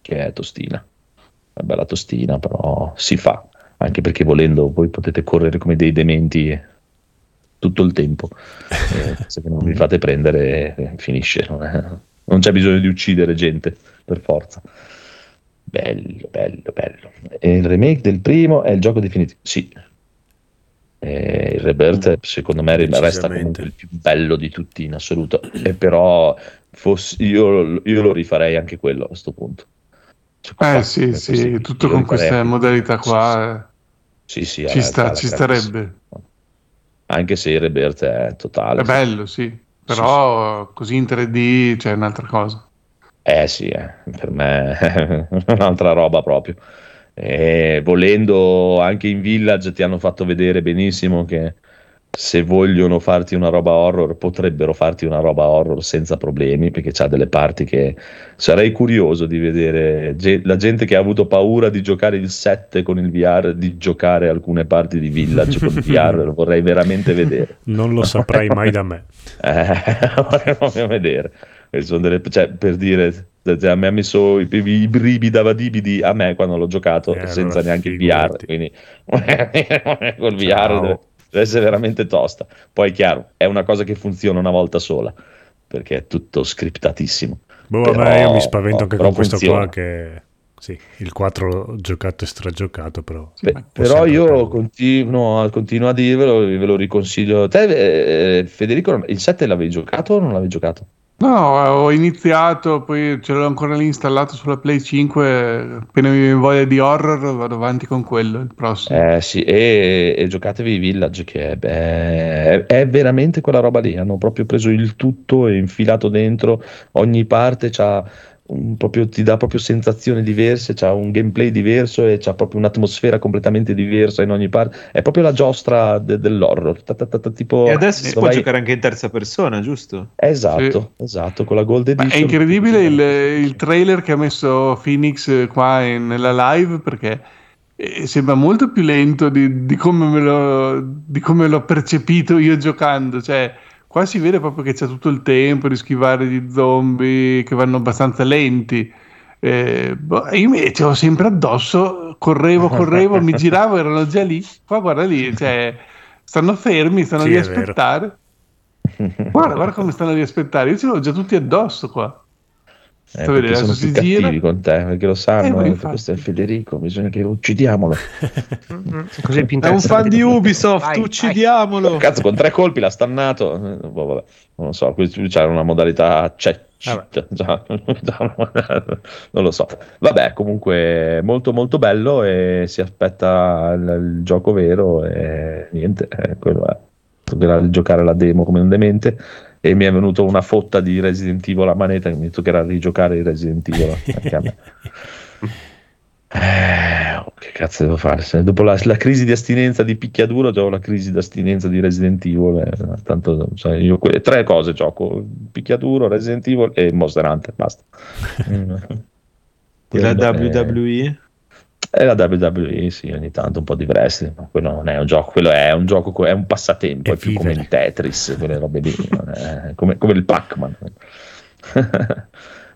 che è tostina. Una bella tostina, però si fa. Anche perché volendo voi potete correre come dei dementi tutto il tempo. Eh, se non vi fate prendere, eh, finisce. Non, è... non c'è bisogno di uccidere gente, per forza. Bello, bello, bello. E il remake del primo è il gioco definitivo. Sì. E il Rebirth, secondo me, resta comunque il più bello di tutti in assoluto. E però fossi, io, io lo rifarei anche quello a questo punto. Cioè, eh sì, sì, tutto con queste modalità qua. Sì, sì. Eh. sì, sì ci sta, ci starebbe. Anche se il Rebirth è totale. È bello, sì. Però sì, così in tre D c'è un'altra cosa. Eh sì, eh. Per me è un'altra roba proprio. E volendo anche in Village ti hanno fatto vedere benissimo che se vogliono farti una roba horror potrebbero farti una roba horror senza problemi, perché c'ha delle parti che sarei curioso di vedere la gente che ha avuto paura di giocare il sette con il V R, di giocare alcune parti di Village con il V R, lo vorrei veramente vedere. Non lo saprai mai da me. Eh, vorrei proprio vedere. Sono delle, cioè, per dire, a me ha messo i, i brividi avadibidi a me quando l'ho giocato, eh, senza allora neanche il V R, quindi col V R deve, deve essere veramente tosta. Poi è chiaro, è una cosa che funziona una volta sola perché è tutto scriptatissimo. Boh, però, a me io mi spavento no, anche con questo funziona. Qua che sì, il quattro giocato e stragiocato, però sì, beh, però io continuo, continuo a dirvelo, ve lo riconsiglio. Te eh, Federico, il sette l'avevi giocato o non l'avevi giocato? No, ho iniziato, poi ce l'ho ancora lì installato sulla Play cinque. Appena mi voglia di horror vado avanti con quello, il prossimo. Eh sì, e, e giocatevi Village, che è, beh, è veramente quella roba lì. Hanno proprio preso il tutto e infilato dentro. Ogni parte c'ha un proprio, ti dà proprio sensazioni diverse, c'ha un gameplay diverso e c'ha proprio un'atmosfera completamente diversa in ogni parte. È proprio la giostra de- dell'horror. Ta- ta- ta- ta- tipo, e adesso si può vai... giocare anche in terza persona, giusto? Esatto, sì. Esatto, con la Gold Edition. Ma è incredibile il, il trailer che ha messo Phoenix qua in, nella live, perché sembra molto più lento di, di, come me lo, di come l'ho percepito io giocando, cioè qua si vede proprio che c'è tutto il tempo di schivare gli zombie che vanno abbastanza lenti. Eh, io mi c'ero sempre addosso, correvo, correvo, mi giravo, erano già lì. Qua guarda lì, cioè, stanno fermi, stanno sì, lì a aspettare. Guarda, guarda come stanno lì a aspettare. Io ce l'ho già tutti addosso qua. Eh, perché sono più cattivi con te, perché lo sanno, eh, questo è Federico, bisogna che uccidiamolo. Così è un fan di Ubisoft, vai, uccidiamolo. Vai. Cazzo, con tre colpi l'ha stannato. Boh, vabbè. Non lo so, qui c'è una modalità c'è, ah, non lo so. Vabbè, comunque molto molto bello e si aspetta il, il gioco vero e niente, eh, quello è. Dovrà giocare la demo come un demente. E mi è venuta una fotta di Resident Evil a manetta che mi toccherà rigiocare il Resident Evil anche a me. Eh, oh, che cazzo devo fare? Se dopo la, la crisi di astinenza di picchiaduro, ho la crisi di astinenza di Resident Evil. Eh, tanto, cioè, io que- tre cose gioco: picchiaduro, Resident Evil e Monster Hunter. Basta. E la W W E? E la W W E sì, ogni tanto un po' di wrestling, ma quello non è un gioco, quello è un gioco, è un passatempo, è, è più come il Tetris, quelle robe lì, come, come il Pac-Man.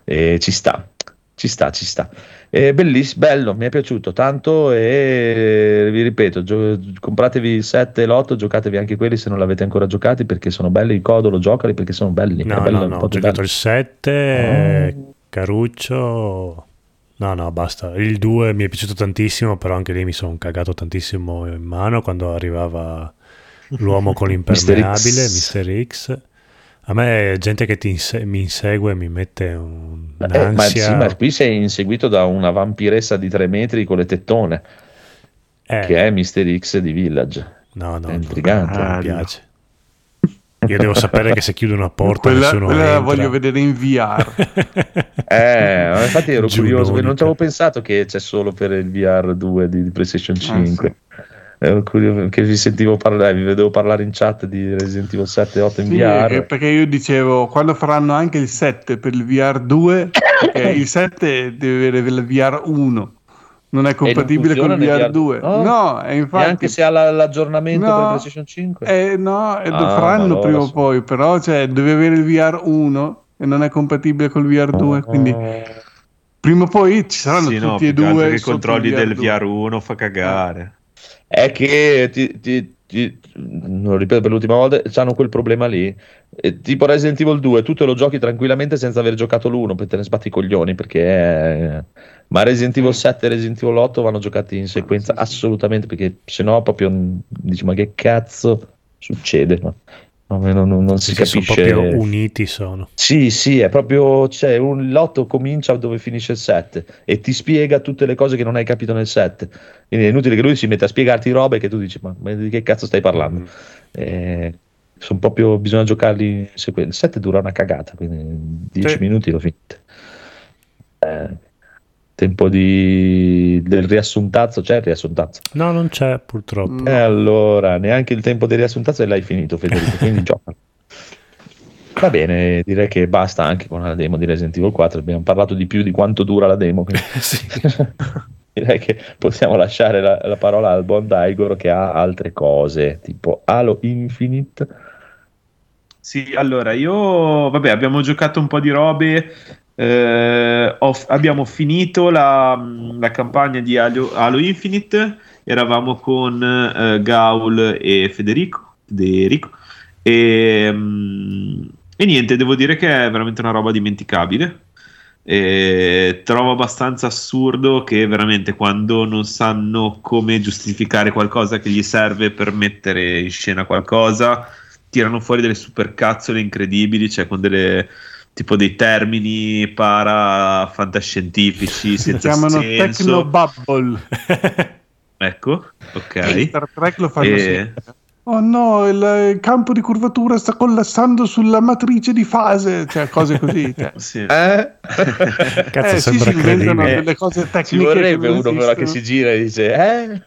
E ci sta, ci sta, ci sta. È bellissimo, bello, mi è piaciuto tanto e vi ripeto, gio- compratevi il sette e l'otto, giocatevi anche quelli se non l'avete ancora giocati, perché sono belli, il codolo, giocali perché sono belli. No, bello, no, no, ho giocato bello. Il sette, oh. Caruccio, no, no, basta. Il due mi è piaciuto tantissimo, però anche lì mi sono cagato tantissimo in mano quando arrivava l'uomo con l'impermeabile, Mister X. A me gente che ti inse- mi insegue mi mette un'ansia. Eh, ma, sì, ma qui sei inseguito da una vampiressa di tre metri con le tettone, eh. che è Mister X di Village. No, no, è intrigante. Ah, mi piace. Io devo sapere che se chiudo una porta quella, nessuno quella entra. La voglio vedere in V R. eh, infatti ero Giudonica. Curioso, non ci avevo pensato che c'è solo per il V R due di, di PlayStation cinque. Ah, sì. Ero curioso, che vi sentivo parlare, vi vedevo parlare in chat di Resident Evil sette, otto in sì, V R, perché io dicevo quando faranno anche il sette per il V R due, perché il sette deve avere il V R uno, non è compatibile con il V R due. Oh, no, è infatti, e anche se ha la, l'aggiornamento no, per PlayStation cinque eh, no, e lo ah, faranno allora prima o poi, però cioè, deve avere il V R uno e non è compatibile col V R due, quindi prima o poi ci saranno sì, tutti no, e due i controlli del V R uno fa cagare. È che ti, ti, ti, lo ripeto per l'ultima volta, hanno quel problema lì, e tipo Resident Evil due tu te lo giochi tranquillamente senza aver giocato l'uno perché te ne sbatti i coglioni, perché è... ma Resident Evil sette e Resident Evil otto vanno giocati in sequenza, ah, sì, assolutamente, perché sennò proprio dici ma che cazzo succede, no? Non, non, non si sì, capisce, sono proprio uniti, sono sì sì è proprio cioè, un l'otto comincia dove finisce il sette e ti spiega tutte le cose che non hai capito nel sette, quindi è inutile che lui si metta a spiegarti robe che tu dici ma, ma di che cazzo stai parlando. Mm. eh, sono proprio, bisogna giocarli in sequenza. Il sette dura una cagata, quindi dieci sì. minuti l'ho finito, eh, tempo di del riassuntazzo, c'è il riassuntazzo? No, non c'è purtroppo. E eh, allora neanche il tempo del riassuntazzo e l'hai finito Federico, quindi gioca. Va bene, direi che basta anche con la demo di Resident Evil quattro, abbiamo parlato di più di quanto dura la demo, quindi... sì. Direi che possiamo lasciare la, la parola al buon Daigoro che ha altre cose tipo Halo Infinite. Sì, allora io vabbè abbiamo giocato un po' di robe. Eh, ho, abbiamo finito la, la campagna di Halo, Halo Infinite, eravamo con eh, Gaul e Federico, Federico e, mm, e niente, devo dire che è veramente una roba dimenticabile e trovo abbastanza assurdo che veramente quando non sanno come giustificare qualcosa che gli serve per mettere in scena qualcosa tirano fuori delle supercazzole incredibili, cioè con delle tipo dei termini para fantascientifici senza senso. Si chiamano Technobubble. Ecco, ok. Star Trek lo fanno e... sempre. Oh no, il, il campo di curvatura sta collassando sulla matrice di fase, cioè cose così. Cioè. Sì. Eh? Cazzo, eh, sembra sì, si inventano delle cose tecniche. Ci vorrebbe che uno però che si gira e dice eh?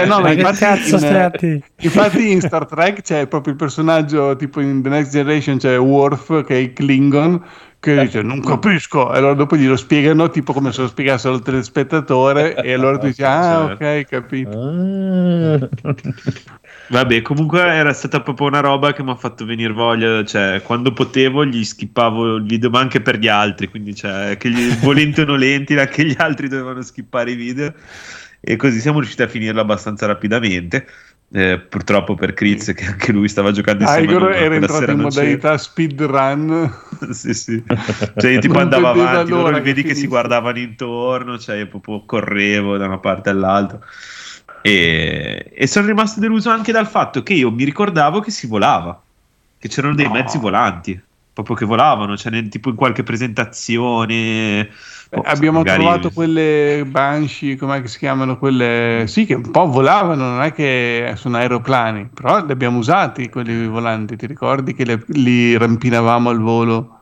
eh no, ma infatti, cazzo in, infatti in Star Trek c'è proprio il personaggio, tipo in The Next Generation c'è Worf che è il Klingon, che dice non capisco, e allora dopo glielo spiegano tipo come se lo spiegassero il telespettatore e allora tu dici ah ok, capito. Vabbè, comunque era stata proprio una roba che mi ha fatto venire voglia, cioè quando potevo gli skippavo il video, ma anche per gli altri, quindi cioè che gli, volenti o nolenti anche gli altri dovevano skippare i video e così siamo riusciti a finirla abbastanza rapidamente. Eh, purtroppo per Chris che anche lui stava giocando insieme a noi, era entrato in modalità c'era. speedrun. Sì, sì. Cioè tipo andava avanti, loro vedi che si guardavano intorno, cioè proprio correvo da una parte all'altra e, e sono rimasto deluso anche dal fatto che io mi ricordavo che si volava, che c'erano dei no. mezzi volanti proprio che volavano, cioè nel, tipo in qualche presentazione. Oh, abbiamo magari... trovato quelle Banshee, com'è che si chiamano quelle, sì, che un po' volavano, non è che sono aeroplani, però li abbiamo usati quelli volanti, ti ricordi che le, li rampinavamo al volo?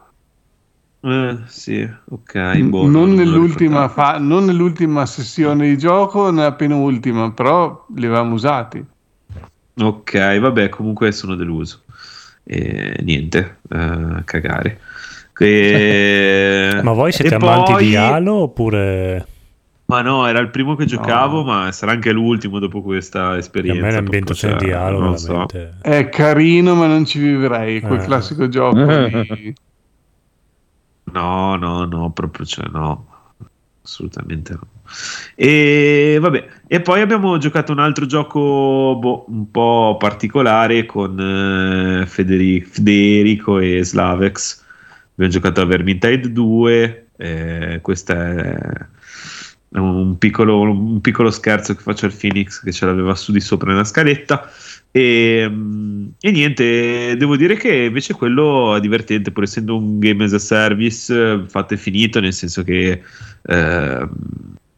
Eh, sì, ok, boh, non, non, nell'ultima fa, non nell'ultima sessione di gioco, nella penultima, però li avevamo usati. Ok, vabbè, comunque sono deluso e niente, eh, cagare. Che... Ma voi siete e amanti poi... di Halo oppure Ma no, era il primo che giocavo, no. ma sarà anche l'ultimo dopo questa esperienza. A me l'inventazione del dialogo non so. È carino, ma non ci vivrei. Quel eh. classico gioco di... No, no, no, proprio cioè, no. Assolutamente no. E vabbè, e poi abbiamo giocato un altro gioco boh, un po' particolare con eh, Federico, Federico e Slavex. Abbiamo giocato a Vermintide due. Eh, questa è... Un piccolo, un piccolo scherzo che faccio al Phoenix che ce l'aveva su di sopra nella scaletta e, e niente, devo dire che invece quello è divertente pur essendo un game as a service fatto e finito, nel senso che eh,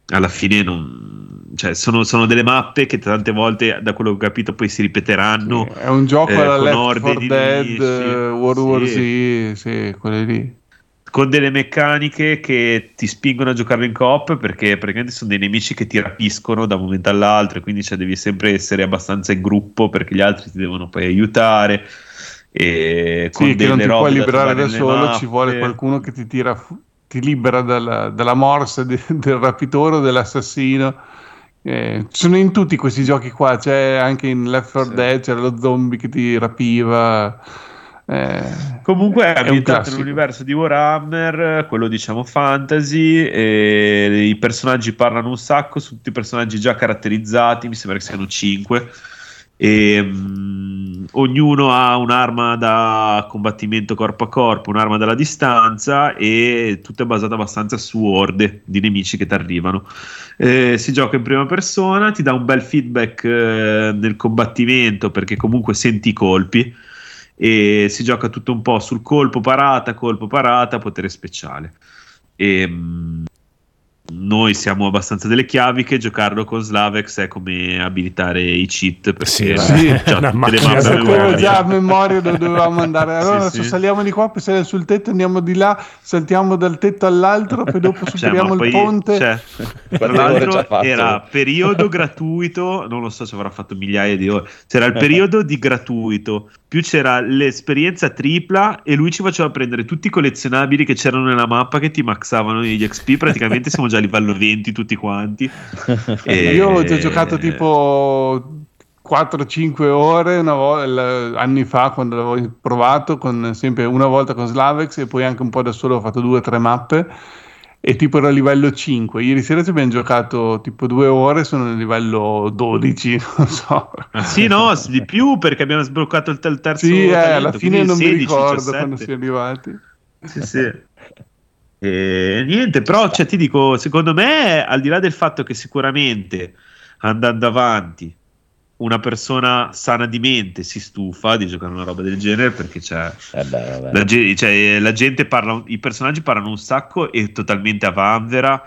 alla fine non, cioè sono, sono delle mappe che tante volte da quello che ho capito poi si ripeteranno, sì, è un gioco eh, alla Left four Dead, World War Z, sì, sì, quelle lì con delle meccaniche che ti spingono a giocarlo in coop, perché praticamente sono dei nemici che ti rapiscono da un momento all'altro e quindi cioè, devi sempre essere abbastanza in gruppo perché gli altri ti devono poi aiutare e con sì, delle che non ti puoi liberare da, da solo mappe. Ci vuole qualcuno che ti tira fu- ti libera dalla, dalla morsa de- del rapitore o dell'assassino. Eh, sono in tutti questi giochi qua, c'è anche in Left four sì. Dead c'era lo zombie che ti rapiva. Eh, comunque è ambientato nell'universo di Warhammer, quello diciamo fantasy, e i personaggi parlano un sacco, sono tutti personaggi già caratterizzati, mi sembra che siano cinque e mh, ognuno ha un'arma da combattimento corpo a corpo, un'arma dalla distanza e tutto è basato abbastanza su orde di nemici che ti arrivano. Eh, si gioca in prima persona, ti dà un bel feedback eh, nel combattimento perché comunque senti i colpi e si gioca tutto un po' sul colpo parata, colpo parata, potere speciale e mh, noi siamo abbastanza delle chiaviche. Giocarlo con Slavex è come abilitare i cheat perché sì, sì. Cioè, una macchina sapevo già a memoria dove dovevamo andare, allora sì, adesso sì. saliamo di qua, poi saliamo sul tetto, andiamo di là, saltiamo dal tetto all'altro, poi dopo superiamo cioè, il ponte cioè, tra l'altro era periodo gratuito, non lo so se avrà fatto migliaia di ore, c'era il periodo di gratuito più c'era l'esperienza tripla e lui ci faceva prendere tutti i collezionabili che c'erano nella mappa che ti maxavano gli X P, praticamente siamo già a livello venti tutti quanti. E... Io ho già giocato tipo quattro cinque ore una volta, anni fa quando l'avevo provato, con, sempre una volta con Slavex e poi anche un po' da solo ho fatto due tre mappe e tipo ero a livello cinque. Ieri sera ci abbiamo giocato tipo due ore, sono a livello dodici, non so. Sì, no, di più perché abbiamo sbloccato il terzo. Sì, talento, eh, alla fine non sedici, mi ricordo diciassette quando siamo arrivati. Sì, sì. E niente, però cioè, ti dico, secondo me, al di là del fatto che sicuramente andando avanti una persona sana di mente si stufa di giocare una roba del genere perché c'è eh beh, la, cioè, la gente parla, i personaggi parlano un sacco e totalmente a vanvera.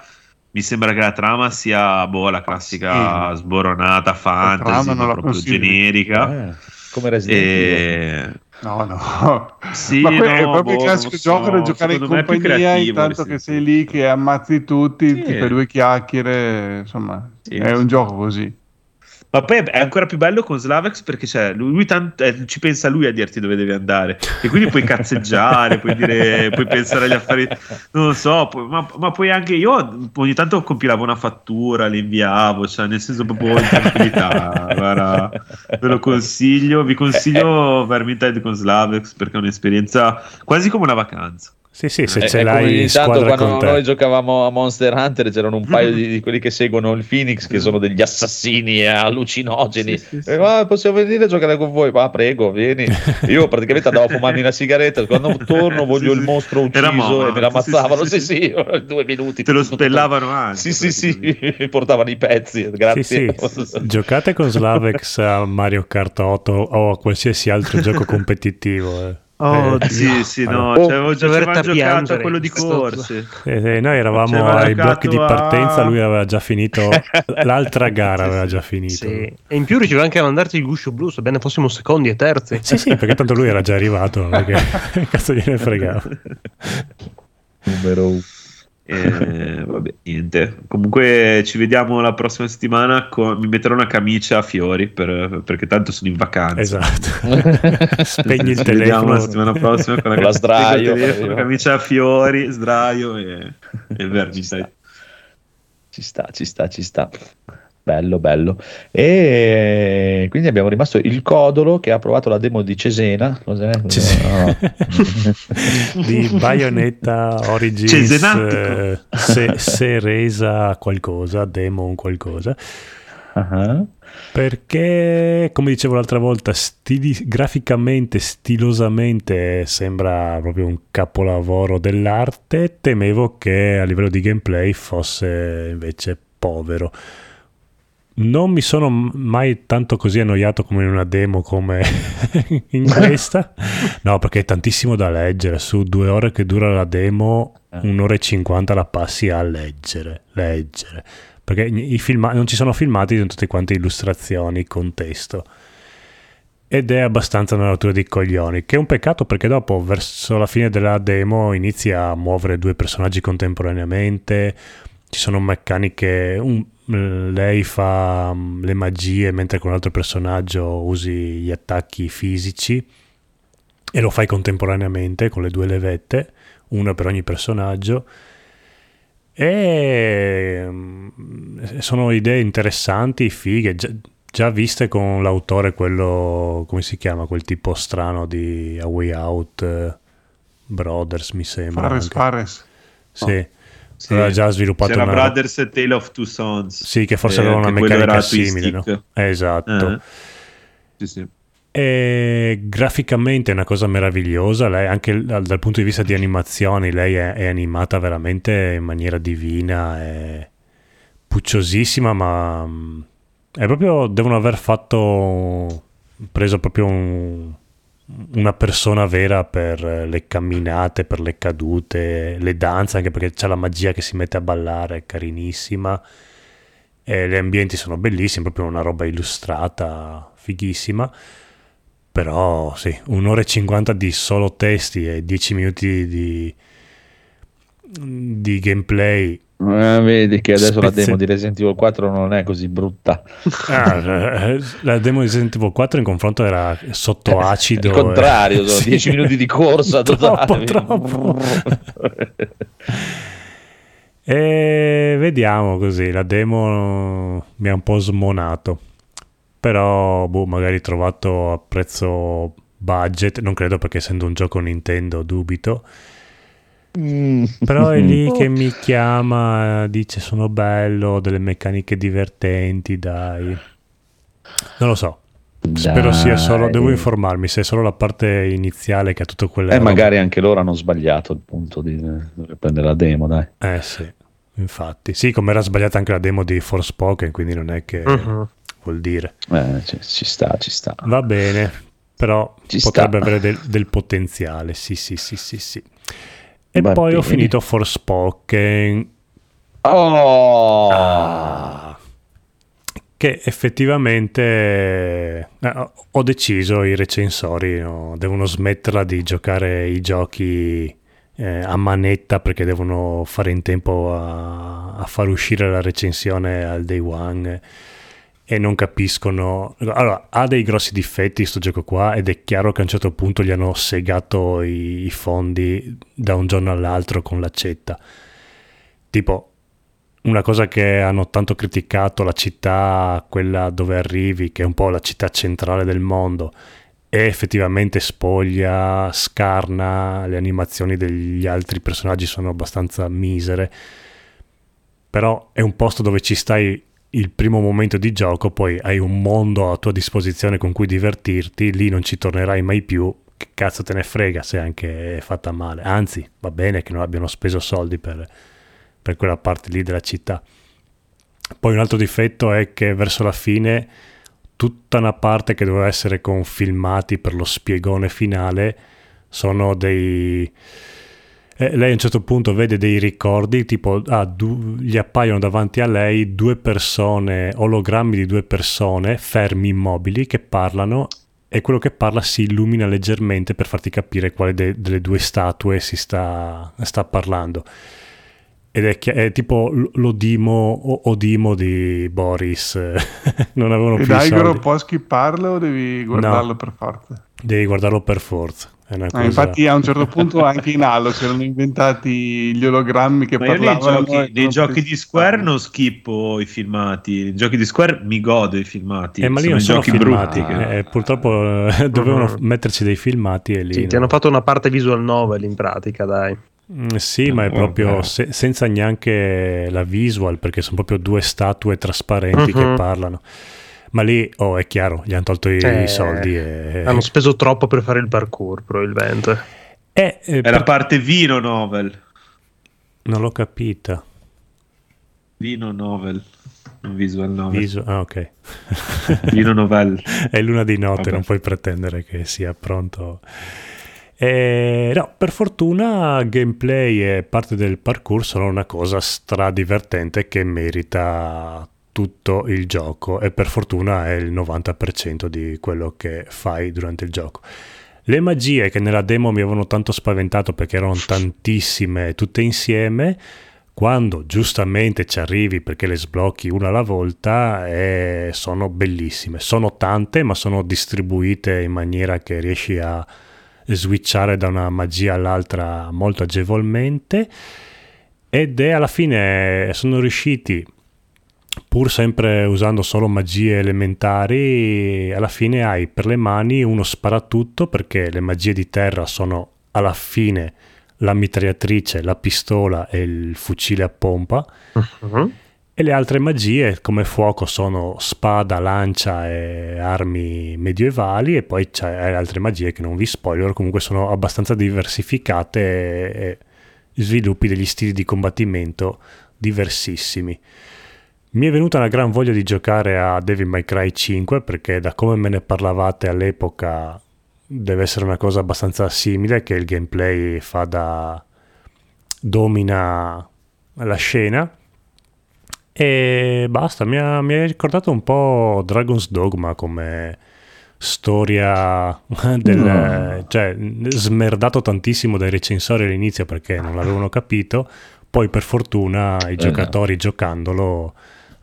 Mi sembra che la trama sia boh, la classica sì. sboronata fantasy, la proprio consiglio. generica eh, come Resident Evil. No, no, sì, ma no, è proprio boh, il classico gioco so. da giocare secondo in compagnia, intanto che sei lì che ammazzi tutti, sì. ti fai due chiacchiere, insomma, sì, è sì. un gioco così. Ma poi è ancora più bello con Slavex perché cioè, lui, lui tanto, eh, ci pensa lui a dirti dove devi andare e quindi puoi cazzeggiare, puoi dire, puoi pensare agli affari, non lo so, pu- ma, ma poi anche io ogni tanto compilavo una fattura, le inviavo, cioè, nel senso proprio in tranquillità, guarda, ve lo consiglio, vi consiglio Vermintide con Slavex perché è un'esperienza quasi come una vacanza. Sì, sì, se ce è, l'hai in squadra quando con te. Noi giocavamo a Monster Hunter c'erano un paio di, di quelli che seguono il Phoenix che sono degli assassini allucinogeni, sì, sì, sì. Ah, possiamo venire a giocare con voi? Ma ah, prego, vieni. Io praticamente andavo a fumarmi una sigaretta, quando torno voglio sì, il mostro ucciso mamma, e me l'ammazzavano sì sì, sì, sì, sì, due minuti te lo spellavano anche sì, sì, sì, mi portavano i pezzi, grazie sì, sì. Giocate con Slavex a Mario Kart otto o a qualsiasi altro gioco competitivo eh. Oh, eh, sì, sì, no, oh, cioè, avevo già giocato piangere, a quello di corse. Eh, eh, noi eravamo c'era ai blocchi a... di partenza, lui aveva già finito, l'altra gara aveva già finito. Sì. E in più riusciva anche a mandarci il guscio blu, sebbene fossimo secondi e terzi. Sì, sì, perché tanto lui era già arrivato, perché cazzo gliene fregava. Numero uno. Eh, vabbè, niente. Comunque ci vediamo la prossima settimana. Con... Mi metterò una camicia a fiori per... perché tanto sono in vacanza. Esatto. Spegni il ci telefono. Ci vediamo la settimana prossima con, con la sdraio, telefono, camicia a fiori, sdraio e, e vermi. Ci sta, ci sta, ci sta. Bello, bello. E quindi abbiamo rimasto il Codolo che ha provato la demo di Cesena. Cos'è? Cesena. No. Di Bayonetta Origins eh, se, se resa qualcosa, demo un qualcosa. Uh-huh. Perché, come dicevo l'altra volta, stili, graficamente, stilosamente sembra proprio un capolavoro dell'arte. Temevo che a livello di gameplay fosse invece povero. Non mi sono mai tanto così annoiato come in una demo come in questa, no, perché è tantissimo da leggere. Su due ore che dura la demo, un'ora e cinquanta la passi a leggere, leggere. Perché i filma- non ci sono filmati, sono tutte quante illustrazioni con testo, ed è abbastanza una rottura di coglioni, che è un peccato perché dopo verso la fine della demo inizia a muovere due personaggi contemporaneamente, ci sono meccaniche, un, lei fa le magie mentre con l'altro personaggio usi gli attacchi fisici e lo fai contemporaneamente con le due levette, una per ogni personaggio. E sono idee interessanti, fighe, già, già viste con l'autore, quello, come si chiama, quel tipo strano di A Way Out Brothers, mi sembra. Fares, anche. Fares. Sì. Oh. Sì. Aveva già sviluppato c'era una... Brothers e Tale of Two Sons, sì, che forse eh, aveva una meccanica simile, no? Esatto. Uh-huh. Sì, sì. E graficamente è una cosa meravigliosa. Lei, anche dal punto di vista di animazioni, lei è, è animata veramente in maniera divina, è pucciosissima, ma è proprio, devono aver fatto, preso proprio un, una persona vera per le camminate, per le cadute, le danze, anche perché c'è la magia che si mette a ballare, è carinissima, e gli ambienti sono bellissimi, proprio una roba illustrata fighissima. Però sì, un'ora e cinquanta di solo testi e dieci minuti di, di gameplay. Ah, vedi che adesso spezz- la demo di Resident Evil quattro non è così brutta. Ah, la demo di Resident Evil quattro in confronto era sotto acido. Il contrario, sono sì. dieci minuti di corsa totale. Troppo, troppo. E vediamo così, la demo mi ha un po' smonato. Però boh, magari trovato a prezzo budget, non credo, perché essendo un gioco Nintendo dubito, mm. però è lì che mi chiama, dice sono bello, delle meccaniche divertenti, dai, non lo so, spero dai. Sia solo, devo informarmi se è solo la parte iniziale che ha tutto quella. Eh, roba. Magari anche loro hanno sbagliato il punto di prendere la demo, dai. Eh sì, infatti, sì, come era sbagliata anche la demo di Forspoken, quindi non è che... Uh-huh. Vuol dire eh, ci, ci sta, ci sta. Va bene, però ci potrebbe sta. Avere del, del potenziale. Sì, sì, sì, sì, sì. E va poi bene. Ho finito Forspoken. Oh! Ah, che effettivamente eh, ho deciso, i recensori no, devono smetterla di giocare i giochi eh, a manetta, perché devono fare in tempo a, a far uscire la recensione al day one. E non capiscono. Allora, ha dei grossi difetti sto gioco qua, ed è chiaro che a un certo punto gli hanno segato i, i fondi da un giorno all'altro con l'accetta. Tipo, una cosa che hanno tanto criticato, la città, quella dove arrivi, che è un po' la città centrale del mondo, è effettivamente spoglia, scarna, le animazioni degli altri personaggi sono abbastanza misere, però è un posto dove ci stai il primo momento di gioco, poi hai un mondo a tua disposizione con cui divertirti, lì non ci tornerai mai più, che cazzo te ne frega se anche è fatta male, anzi va bene che non abbiano speso soldi per, per quella parte lì della città. Poi un altro difetto è che verso la fine tutta una parte che doveva essere con filmati per lo spiegone finale sono dei... Eh, lei a un certo punto vede dei ricordi, tipo ah, du- gli appaiono davanti a lei due persone, ologrammi di due persone fermi immobili che parlano, e quello che parla si illumina leggermente per farti capire quale de- delle due statue si sta, sta parlando. Ed è, chi- è tipo l- l'Odimo o- Odimo di Boris. Non avevano più soldi. Dai, però puoi schipparlo o devi guardarlo no, per forza? Devi guardarlo per forza. È una cosa... ah, infatti a un certo punto anche in Halo c'erano inventati gli ologrammi che ma parlavano dei giochi, dei giochi di Square. Non schippo i filmati, i giochi di Square mi godo i filmati, eh, ma lì sono, non sono giochi filmati, brutti che... eh, purtroppo eh, dovevano uh-huh. metterci dei filmati e lì sì, no? Ti hanno fatto una parte visual novel in pratica, dai. Mm, sì, eh, ma è proprio eh. se, senza neanche la visual, perché sono proprio due statue trasparenti uh-huh. che parlano. Ma lì, oh, è chiaro, gli hanno tolto i, eh, i soldi. E... hanno speso troppo per fare il parkour, probabilmente. È, è, è per... la parte Vino Novel. Non l'ho capita. Vino Novel, non visual novel. Visu... Ah, ok. Vino Novel. È l'una di notte, vabbè. Non puoi pretendere che sia pronto. Eh, no, per fortuna gameplay e parte del parkour sono una cosa stradivertente che merita... tutto il gioco, e per fortuna è il novanta per cento di quello che fai durante il gioco. Le magie che nella demo mi avevano tanto spaventato perché erano tantissime tutte insieme, quando giustamente ci arrivi perché le sblocchi una alla volta, e sono bellissime, sono tante ma sono distribuite in maniera che riesci a switchare da una magia all'altra molto agevolmente, ed è alla fine sono riusciti, pur sempre usando solo magie elementari, alla fine hai per le mani uno sparatutto, perché le magie di terra sono alla fine la mitragliatrice, la pistola e il fucile a pompa, uh-huh. e le altre magie come fuoco sono spada, lancia e armi medievali, e poi c'è altre magie che non vi spoiler, comunque sono abbastanza diversificate e, e sviluppi degli stili di combattimento diversissimi. Mi è venuta una gran voglia di giocare a Devil May Cry cinque, perché da come me ne parlavate all'epoca deve essere una cosa abbastanza simile, che il gameplay fa da... domina la scena, e basta, mi ha, mi ha ricordato un po' Dragon's Dogma come storia del... no. Cioè, smerdato tantissimo dai recensori all'inizio perché non l'avevano capito, poi per fortuna i eh, giocatori no. giocandolo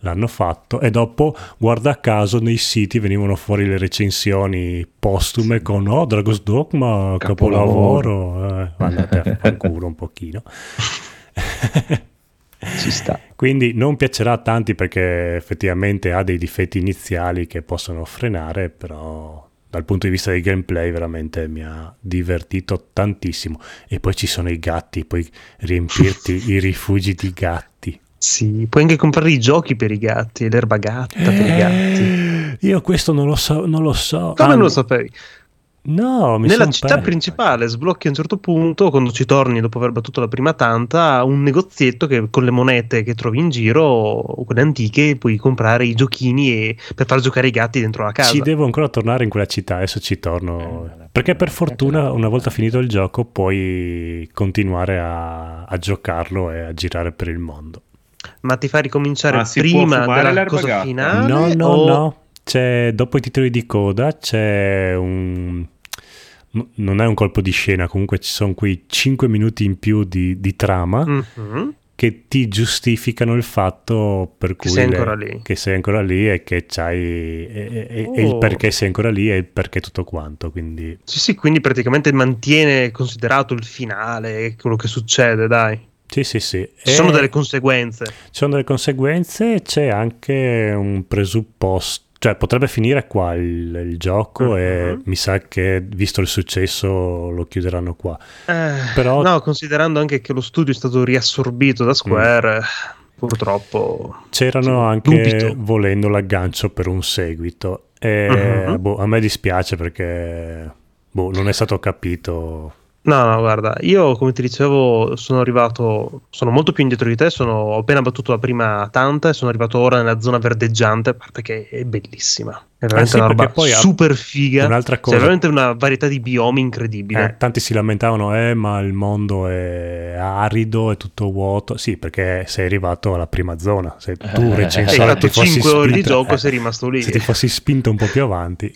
l'hanno fatto, e dopo guarda caso nei siti venivano fuori le recensioni postume con oh Dragon's Dogma capolavoro, capolavoro. Eh, andate a far culo un pochino. Ci sta. Quindi non piacerà a tanti perché effettivamente ha dei difetti iniziali che possono frenare, però dal punto di vista del gameplay veramente mi ha divertito tantissimo. E poi ci sono i gatti, puoi riempirti i rifugi di gatti. Sì, puoi anche comprare i giochi per i gatti, l'erba gatta eh, per i gatti. Io questo non lo so, non lo so. Come ah, non lo sapevi? No, mi nella città perso. Principale sblocchi a un certo punto, quando ci torni dopo aver battuto la prima tanta, un negozietto che con le monete che trovi in giro, quelle antiche, puoi comprare i giochini e, per far giocare i gatti dentro la casa. Ci devo ancora tornare in quella città, adesso ci torno, eh, perché per fortuna una volta finito il gioco puoi continuare a, a giocarlo e a girare per il mondo. Ma ti fa ricominciare prima della cosa finale? No, no, o... no. C'è, dopo i titoli di coda c'è un... non è un colpo di scena, comunque ci sono quei cinque minuti in più di, di trama mm-hmm. che ti giustificano il fatto per cui che sei, le, ancora lì. Che sei ancora lì e che c'hai e, e, oh. e il perché sei ancora lì e il perché tutto quanto, quindi... Sì, sì, quindi praticamente mantiene considerato il finale, quello che succede, dai. Sì, sì, sì. Ci sono e... delle conseguenze. Ci sono delle conseguenze, c'è anche un presupposto. Cioè potrebbe finire qua il, il gioco uh-huh. e mi sa che visto il successo lo chiuderanno qua. Eh, Però... No, considerando anche che lo studio è stato riassorbito da Square, mm. purtroppo... C'erano anche, dubito. Volendo, l'aggancio per un seguito. E uh-huh. boh, a me dispiace perché boh, non è stato capito... No, no, guarda, io come ti dicevo sono arrivato, sono molto più indietro di te, sono, ho appena battuto la prima tanta e sono arrivato ora nella zona verdeggiante, a parte che è bellissima, è veramente eh sì, una roba super figa, un'altra cosa, c'è veramente una varietà di biomi incredibile. Eh, tanti si lamentavano, eh, ma il mondo è arido, è tutto vuoto, sì, perché sei arrivato alla prima zona, se tu recensore ti fossi cinque ore di gioco eh, sei rimasto lì. Se ti fossi spinto un po' più avanti...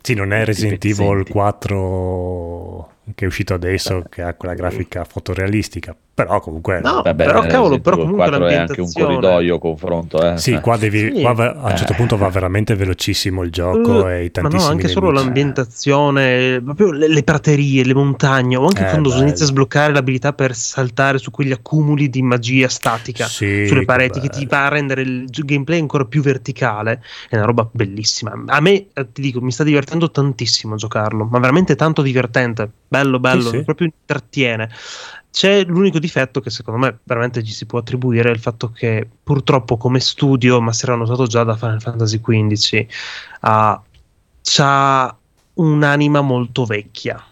Sì, non è Resident Evil quattro che è uscito adesso, che ha quella grafica fotorealistica, però comunque no, vabbè, però cavolo, però comunque è anche un corridoio confronto, eh. Sì, qua devi sì. qua va, a un certo punto va veramente velocissimo il gioco, uh, e i tantissimi ma no, anche nemici. Solo l'ambientazione, proprio le, le praterie, le montagne, o anche eh, quando si inizia a sbloccare l'abilità per saltare su quegli accumuli di magia statica, sì, sulle pareti, che, che ti va a rendere il gameplay ancora più verticale, è una roba bellissima. A me, ti dico, mi sta divertendo tantissimo giocarlo, ma veramente tanto divertente, bello bello, sì, sì. proprio intrattiene. C'è l'unico difetto che secondo me veramente ci si può attribuire, il fatto che purtroppo come studio, ma si era notato già da Final Fantasy quindici, uh, c'ha un'anima molto vecchia,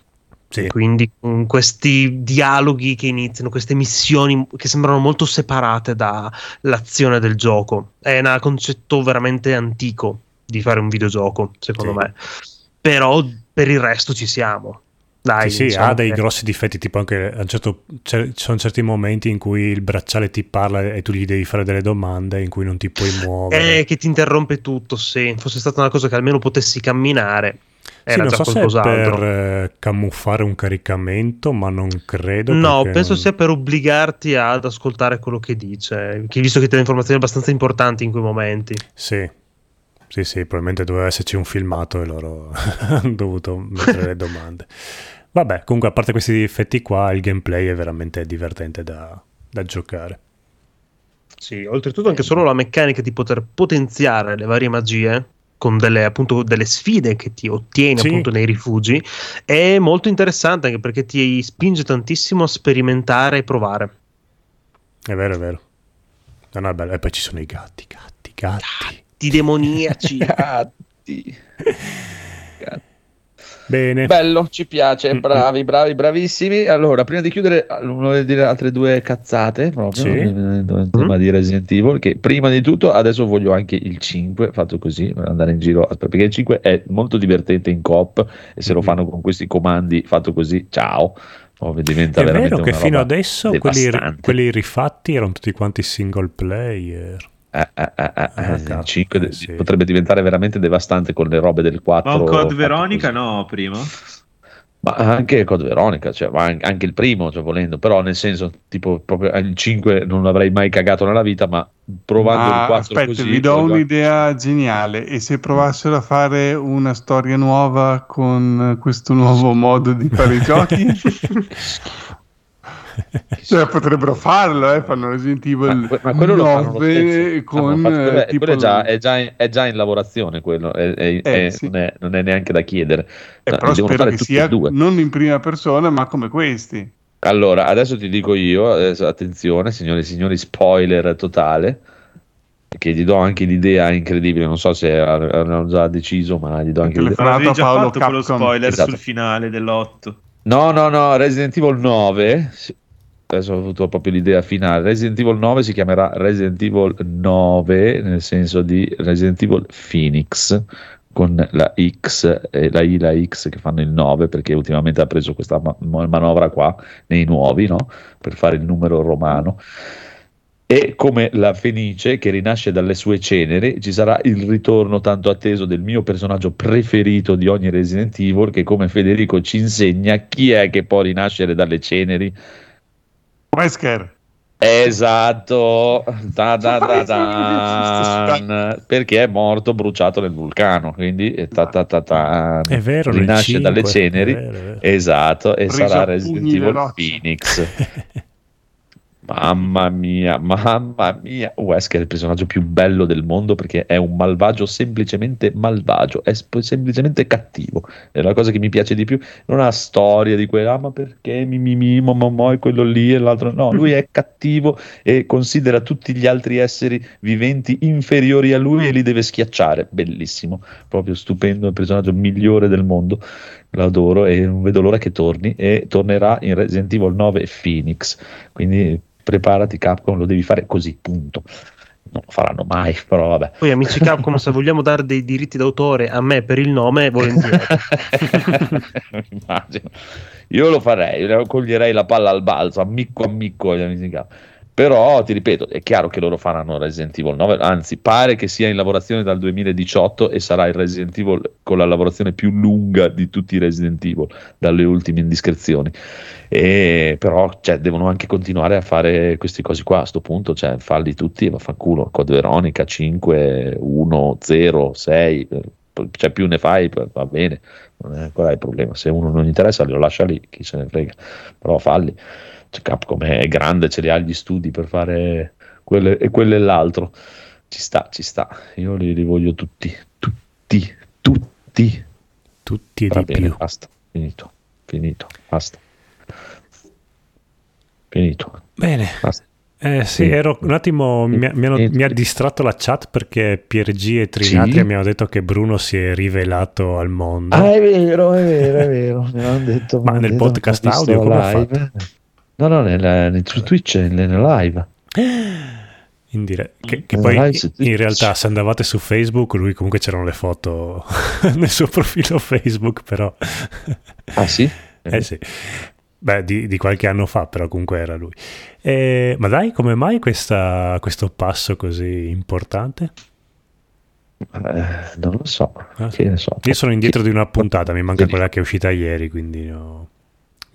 sì. quindi con questi dialoghi che iniziano, queste missioni che sembrano molto separate dall'azione del gioco, è un concetto veramente antico di fare un videogioco secondo sì. me, però per il resto ci siamo. Dai, sì, diciamo ha dei che... grossi difetti, tipo anche a un certo, ci sono certi momenti in cui il bracciale ti parla e tu gli devi fare delle domande in cui non ti puoi muovere. Eh, che ti interrompe tutto, se fosse stata una cosa che almeno potessi camminare. Era sì, già non so qualcos'altro. Se per eh, camuffare un caricamento, ma non credo. No, penso non... sia per obbligarti ad ascoltare quello che dice, che visto che ti dà informazioni abbastanza importanti in quei momenti. Sì. Sì, sì, probabilmente doveva esserci un filmato e loro hanno dovuto mettere le domande. Vabbè, comunque a parte questi difetti qua, il gameplay è veramente divertente da, da giocare. Sì, oltretutto anche solo la meccanica di poter potenziare le varie magie con delle, appunto, delle sfide che ti ottieni sì. appunto nei rifugi è molto interessante, anche perché ti spinge tantissimo a sperimentare e provare. È vero, è vero. No, è bello. E poi ci sono i gatti, gatti, gatti. gatti. Di demoniaci gatti. Gatti. Bene, bello, ci piace, bravi, bravi, bravissimi. Allora, prima di chiudere volevo dire altre due cazzate proprio sì. in tema di Resident Evil, che prima di tutto adesso voglio anche il cinque fatto così, andare in giro, perché il cinque è molto divertente in coop e se mm-hmm. lo fanno con questi comandi fatto così, ciao. Oh, diventa è veramente vero che fino adesso quelli, quelli rifatti erano tutti quanti single player. Ah, ah, ah, ah, ah, il cinque eh, sì. potrebbe diventare veramente devastante con le robe del quattro. Ma un Code Veronica così. No, prima? Ma anche Code Veronica, cioè, ma anche il primo, cioè, volendo, però nel senso, tipo, proprio il cinque non l'avrei mai cagato nella vita, ma provando ah, il quattro aspetta, così... vi do un'idea geniale, e se provassero a fare una storia nuova con questo nuovo modo di fare i giochi... Cioè, potrebbero farlo, eh? Fanno Resident Evil ma, ma quello nove con ah, fatto, eh, tipo... quello è, già, è, già in, è già in lavorazione quello è, è, eh, è, sì. non, è, non è neanche da chiedere eh, no, però spero che sia due. Non in prima persona ma come questi. Allora adesso ti dico io, adesso, attenzione signori e signori, spoiler totale, che gli do anche l'idea incredibile, non so se hanno già deciso, ma gli do anche l'idea. Avevi già Paolo fatto quello spoiler esatto. sul finale dell'otto. No, no, no, Resident Evil nove, adesso ho avuto proprio l'idea finale, Resident Evil nove si chiamerà Resident Evil nove, nel senso di Resident Evil Phoenix, con la X, eh, la I, la X che fanno il nove, perché ultimamente ha preso questa man- manovra qua, nei nuovi, no? Per fare il numero romano. E come la Fenice che rinasce dalle sue ceneri, ci sarà il ritorno tanto atteso del mio personaggio preferito di ogni Resident Evil, che come Federico ci insegna, chi è che può rinascere dalle ceneri? Wesker. Esatto, da, da, da, da, da. Perché è morto bruciato nel vulcano, quindi ta, ta, ta, ta, ta. È vero, rinasce cinque, dalle ceneri, è vero, è vero. Esatto, e Riso sarà Resident Evil Phoenix. Mamma mia, mamma mia, Wesker è il personaggio più bello del mondo, perché è un malvagio semplicemente malvagio, è sp- semplicemente cattivo, è la cosa che mi piace di più, non ha storia di quella, ah, ma perché mi mi mi mo, mo, mo, quello lì e l'altro, no, lui è cattivo e considera tutti gli altri esseri viventi inferiori a lui e li deve schiacciare, bellissimo, proprio stupendo, il personaggio migliore del mondo. L'adoro e non vedo l'ora che torni, e tornerà in Resident Evil nove Phoenix, quindi preparati Capcom, lo devi fare così, punto. Non lo faranno mai, però vabbè. Poi amici Capcom, se vogliamo dare dei diritti d'autore a me per il nome, volentieri. Immagino. Io lo farei, coglierei la palla al balzo, ammicco ammicco agli amici Capcom. Però ti ripeto, è chiaro che loro faranno Resident Evil nove, anzi pare che sia in lavorazione dal duemiladiciotto e sarà il Resident Evil con la lavorazione più lunga di tutti i Resident Evil, dalle ultime indiscrezioni. E però cioè, devono anche continuare a fare queste cose qua, a sto punto cioè, falli tutti e vaffanculo, Code Veronica cinque, uno, zero, sei, cioè più ne fai va bene, non è, qual è il problema, se uno non gli interessa lo lascia lì, chi se ne frega, però falli. Capcom è grande, ce li ha gli studi per fare quelle, e quello e l'altro, ci sta, ci sta, io li, li voglio tutti, tutti, tutti, tutti e di più. Basta, finito, finito, basta, finito. Bene, basta. Eh, sì, finito. Ero un attimo, mi, mi, hanno, mi ha distratto la chat perché Piergi e Trinatria sì? Mi hanno detto che Bruno si è rivelato al mondo. Ah, è vero, è vero, è vero, mi hanno detto. Ma nel detto, podcast audio come ha fatto? No, no, nella, nel, su Twitch, nella live. In dire, che, che poi live in realtà se andavate su Facebook, lui comunque c'erano le foto nel suo profilo Facebook, però. Ah sì? Eh, eh sì. Beh, di, di qualche anno fa, però comunque era lui. Eh, ma dai, come mai questa, questo passo così importante? Eh, non lo so. Ah, sì. Che ne so. Io sono indietro che... di una puntata, mi manca sì. Quella che è uscita ieri, quindi... No...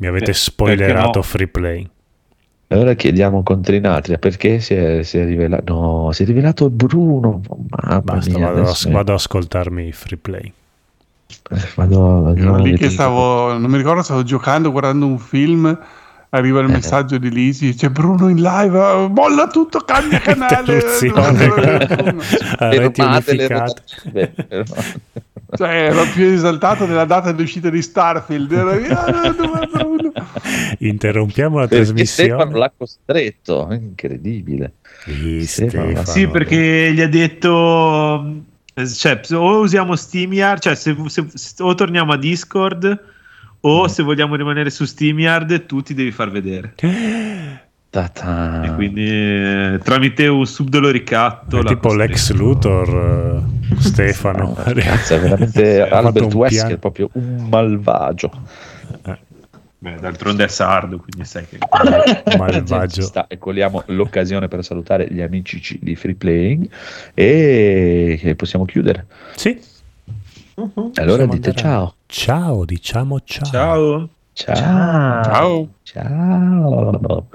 Mi avete spoilerato no. Free Play. Allora chiediamo con Trinatria perché si è, si è rivelato. No, si è rivelato Bruno. Mamma Basta, mia, vado, a, vado a ascoltarmi Free Play. Vado, Ero lì che stavo, non mi ricordo, stavo giocando, guardando un film. Arriva il eh. messaggio di Lisi, c'è Bruno in live, molla tutto, cambia canale. Reti unificate. Cioè, ero più esaltato della data di uscita di Starfield. Interrompiamo la perché trasmissione. Stefano l'ha costretto, incredibile. Stefano. Sì, perché gli ha detto, cioè, o usiamo SteamYard, cioè, se, se, o torniamo a Discord, o se vogliamo rimanere su SteamYard tu ti devi far vedere. Ta-ta. E quindi eh, tramite un subdolo ricatto è tipo l'ex Luthor uh, Stefano ah, ragazzi, è veramente Albert Wesker è proprio un malvagio. eh. Beh, d'altronde è sardo, quindi sai che malvagio. Sta, e cogliamo l'occasione per salutare gli amici di Free Playing e possiamo chiudere. Sì. Uh-huh. Allora possiamo dite andare. Ciao. Ciao, diciamo ciao. Ciao. Ciao. Ciao. Ciao.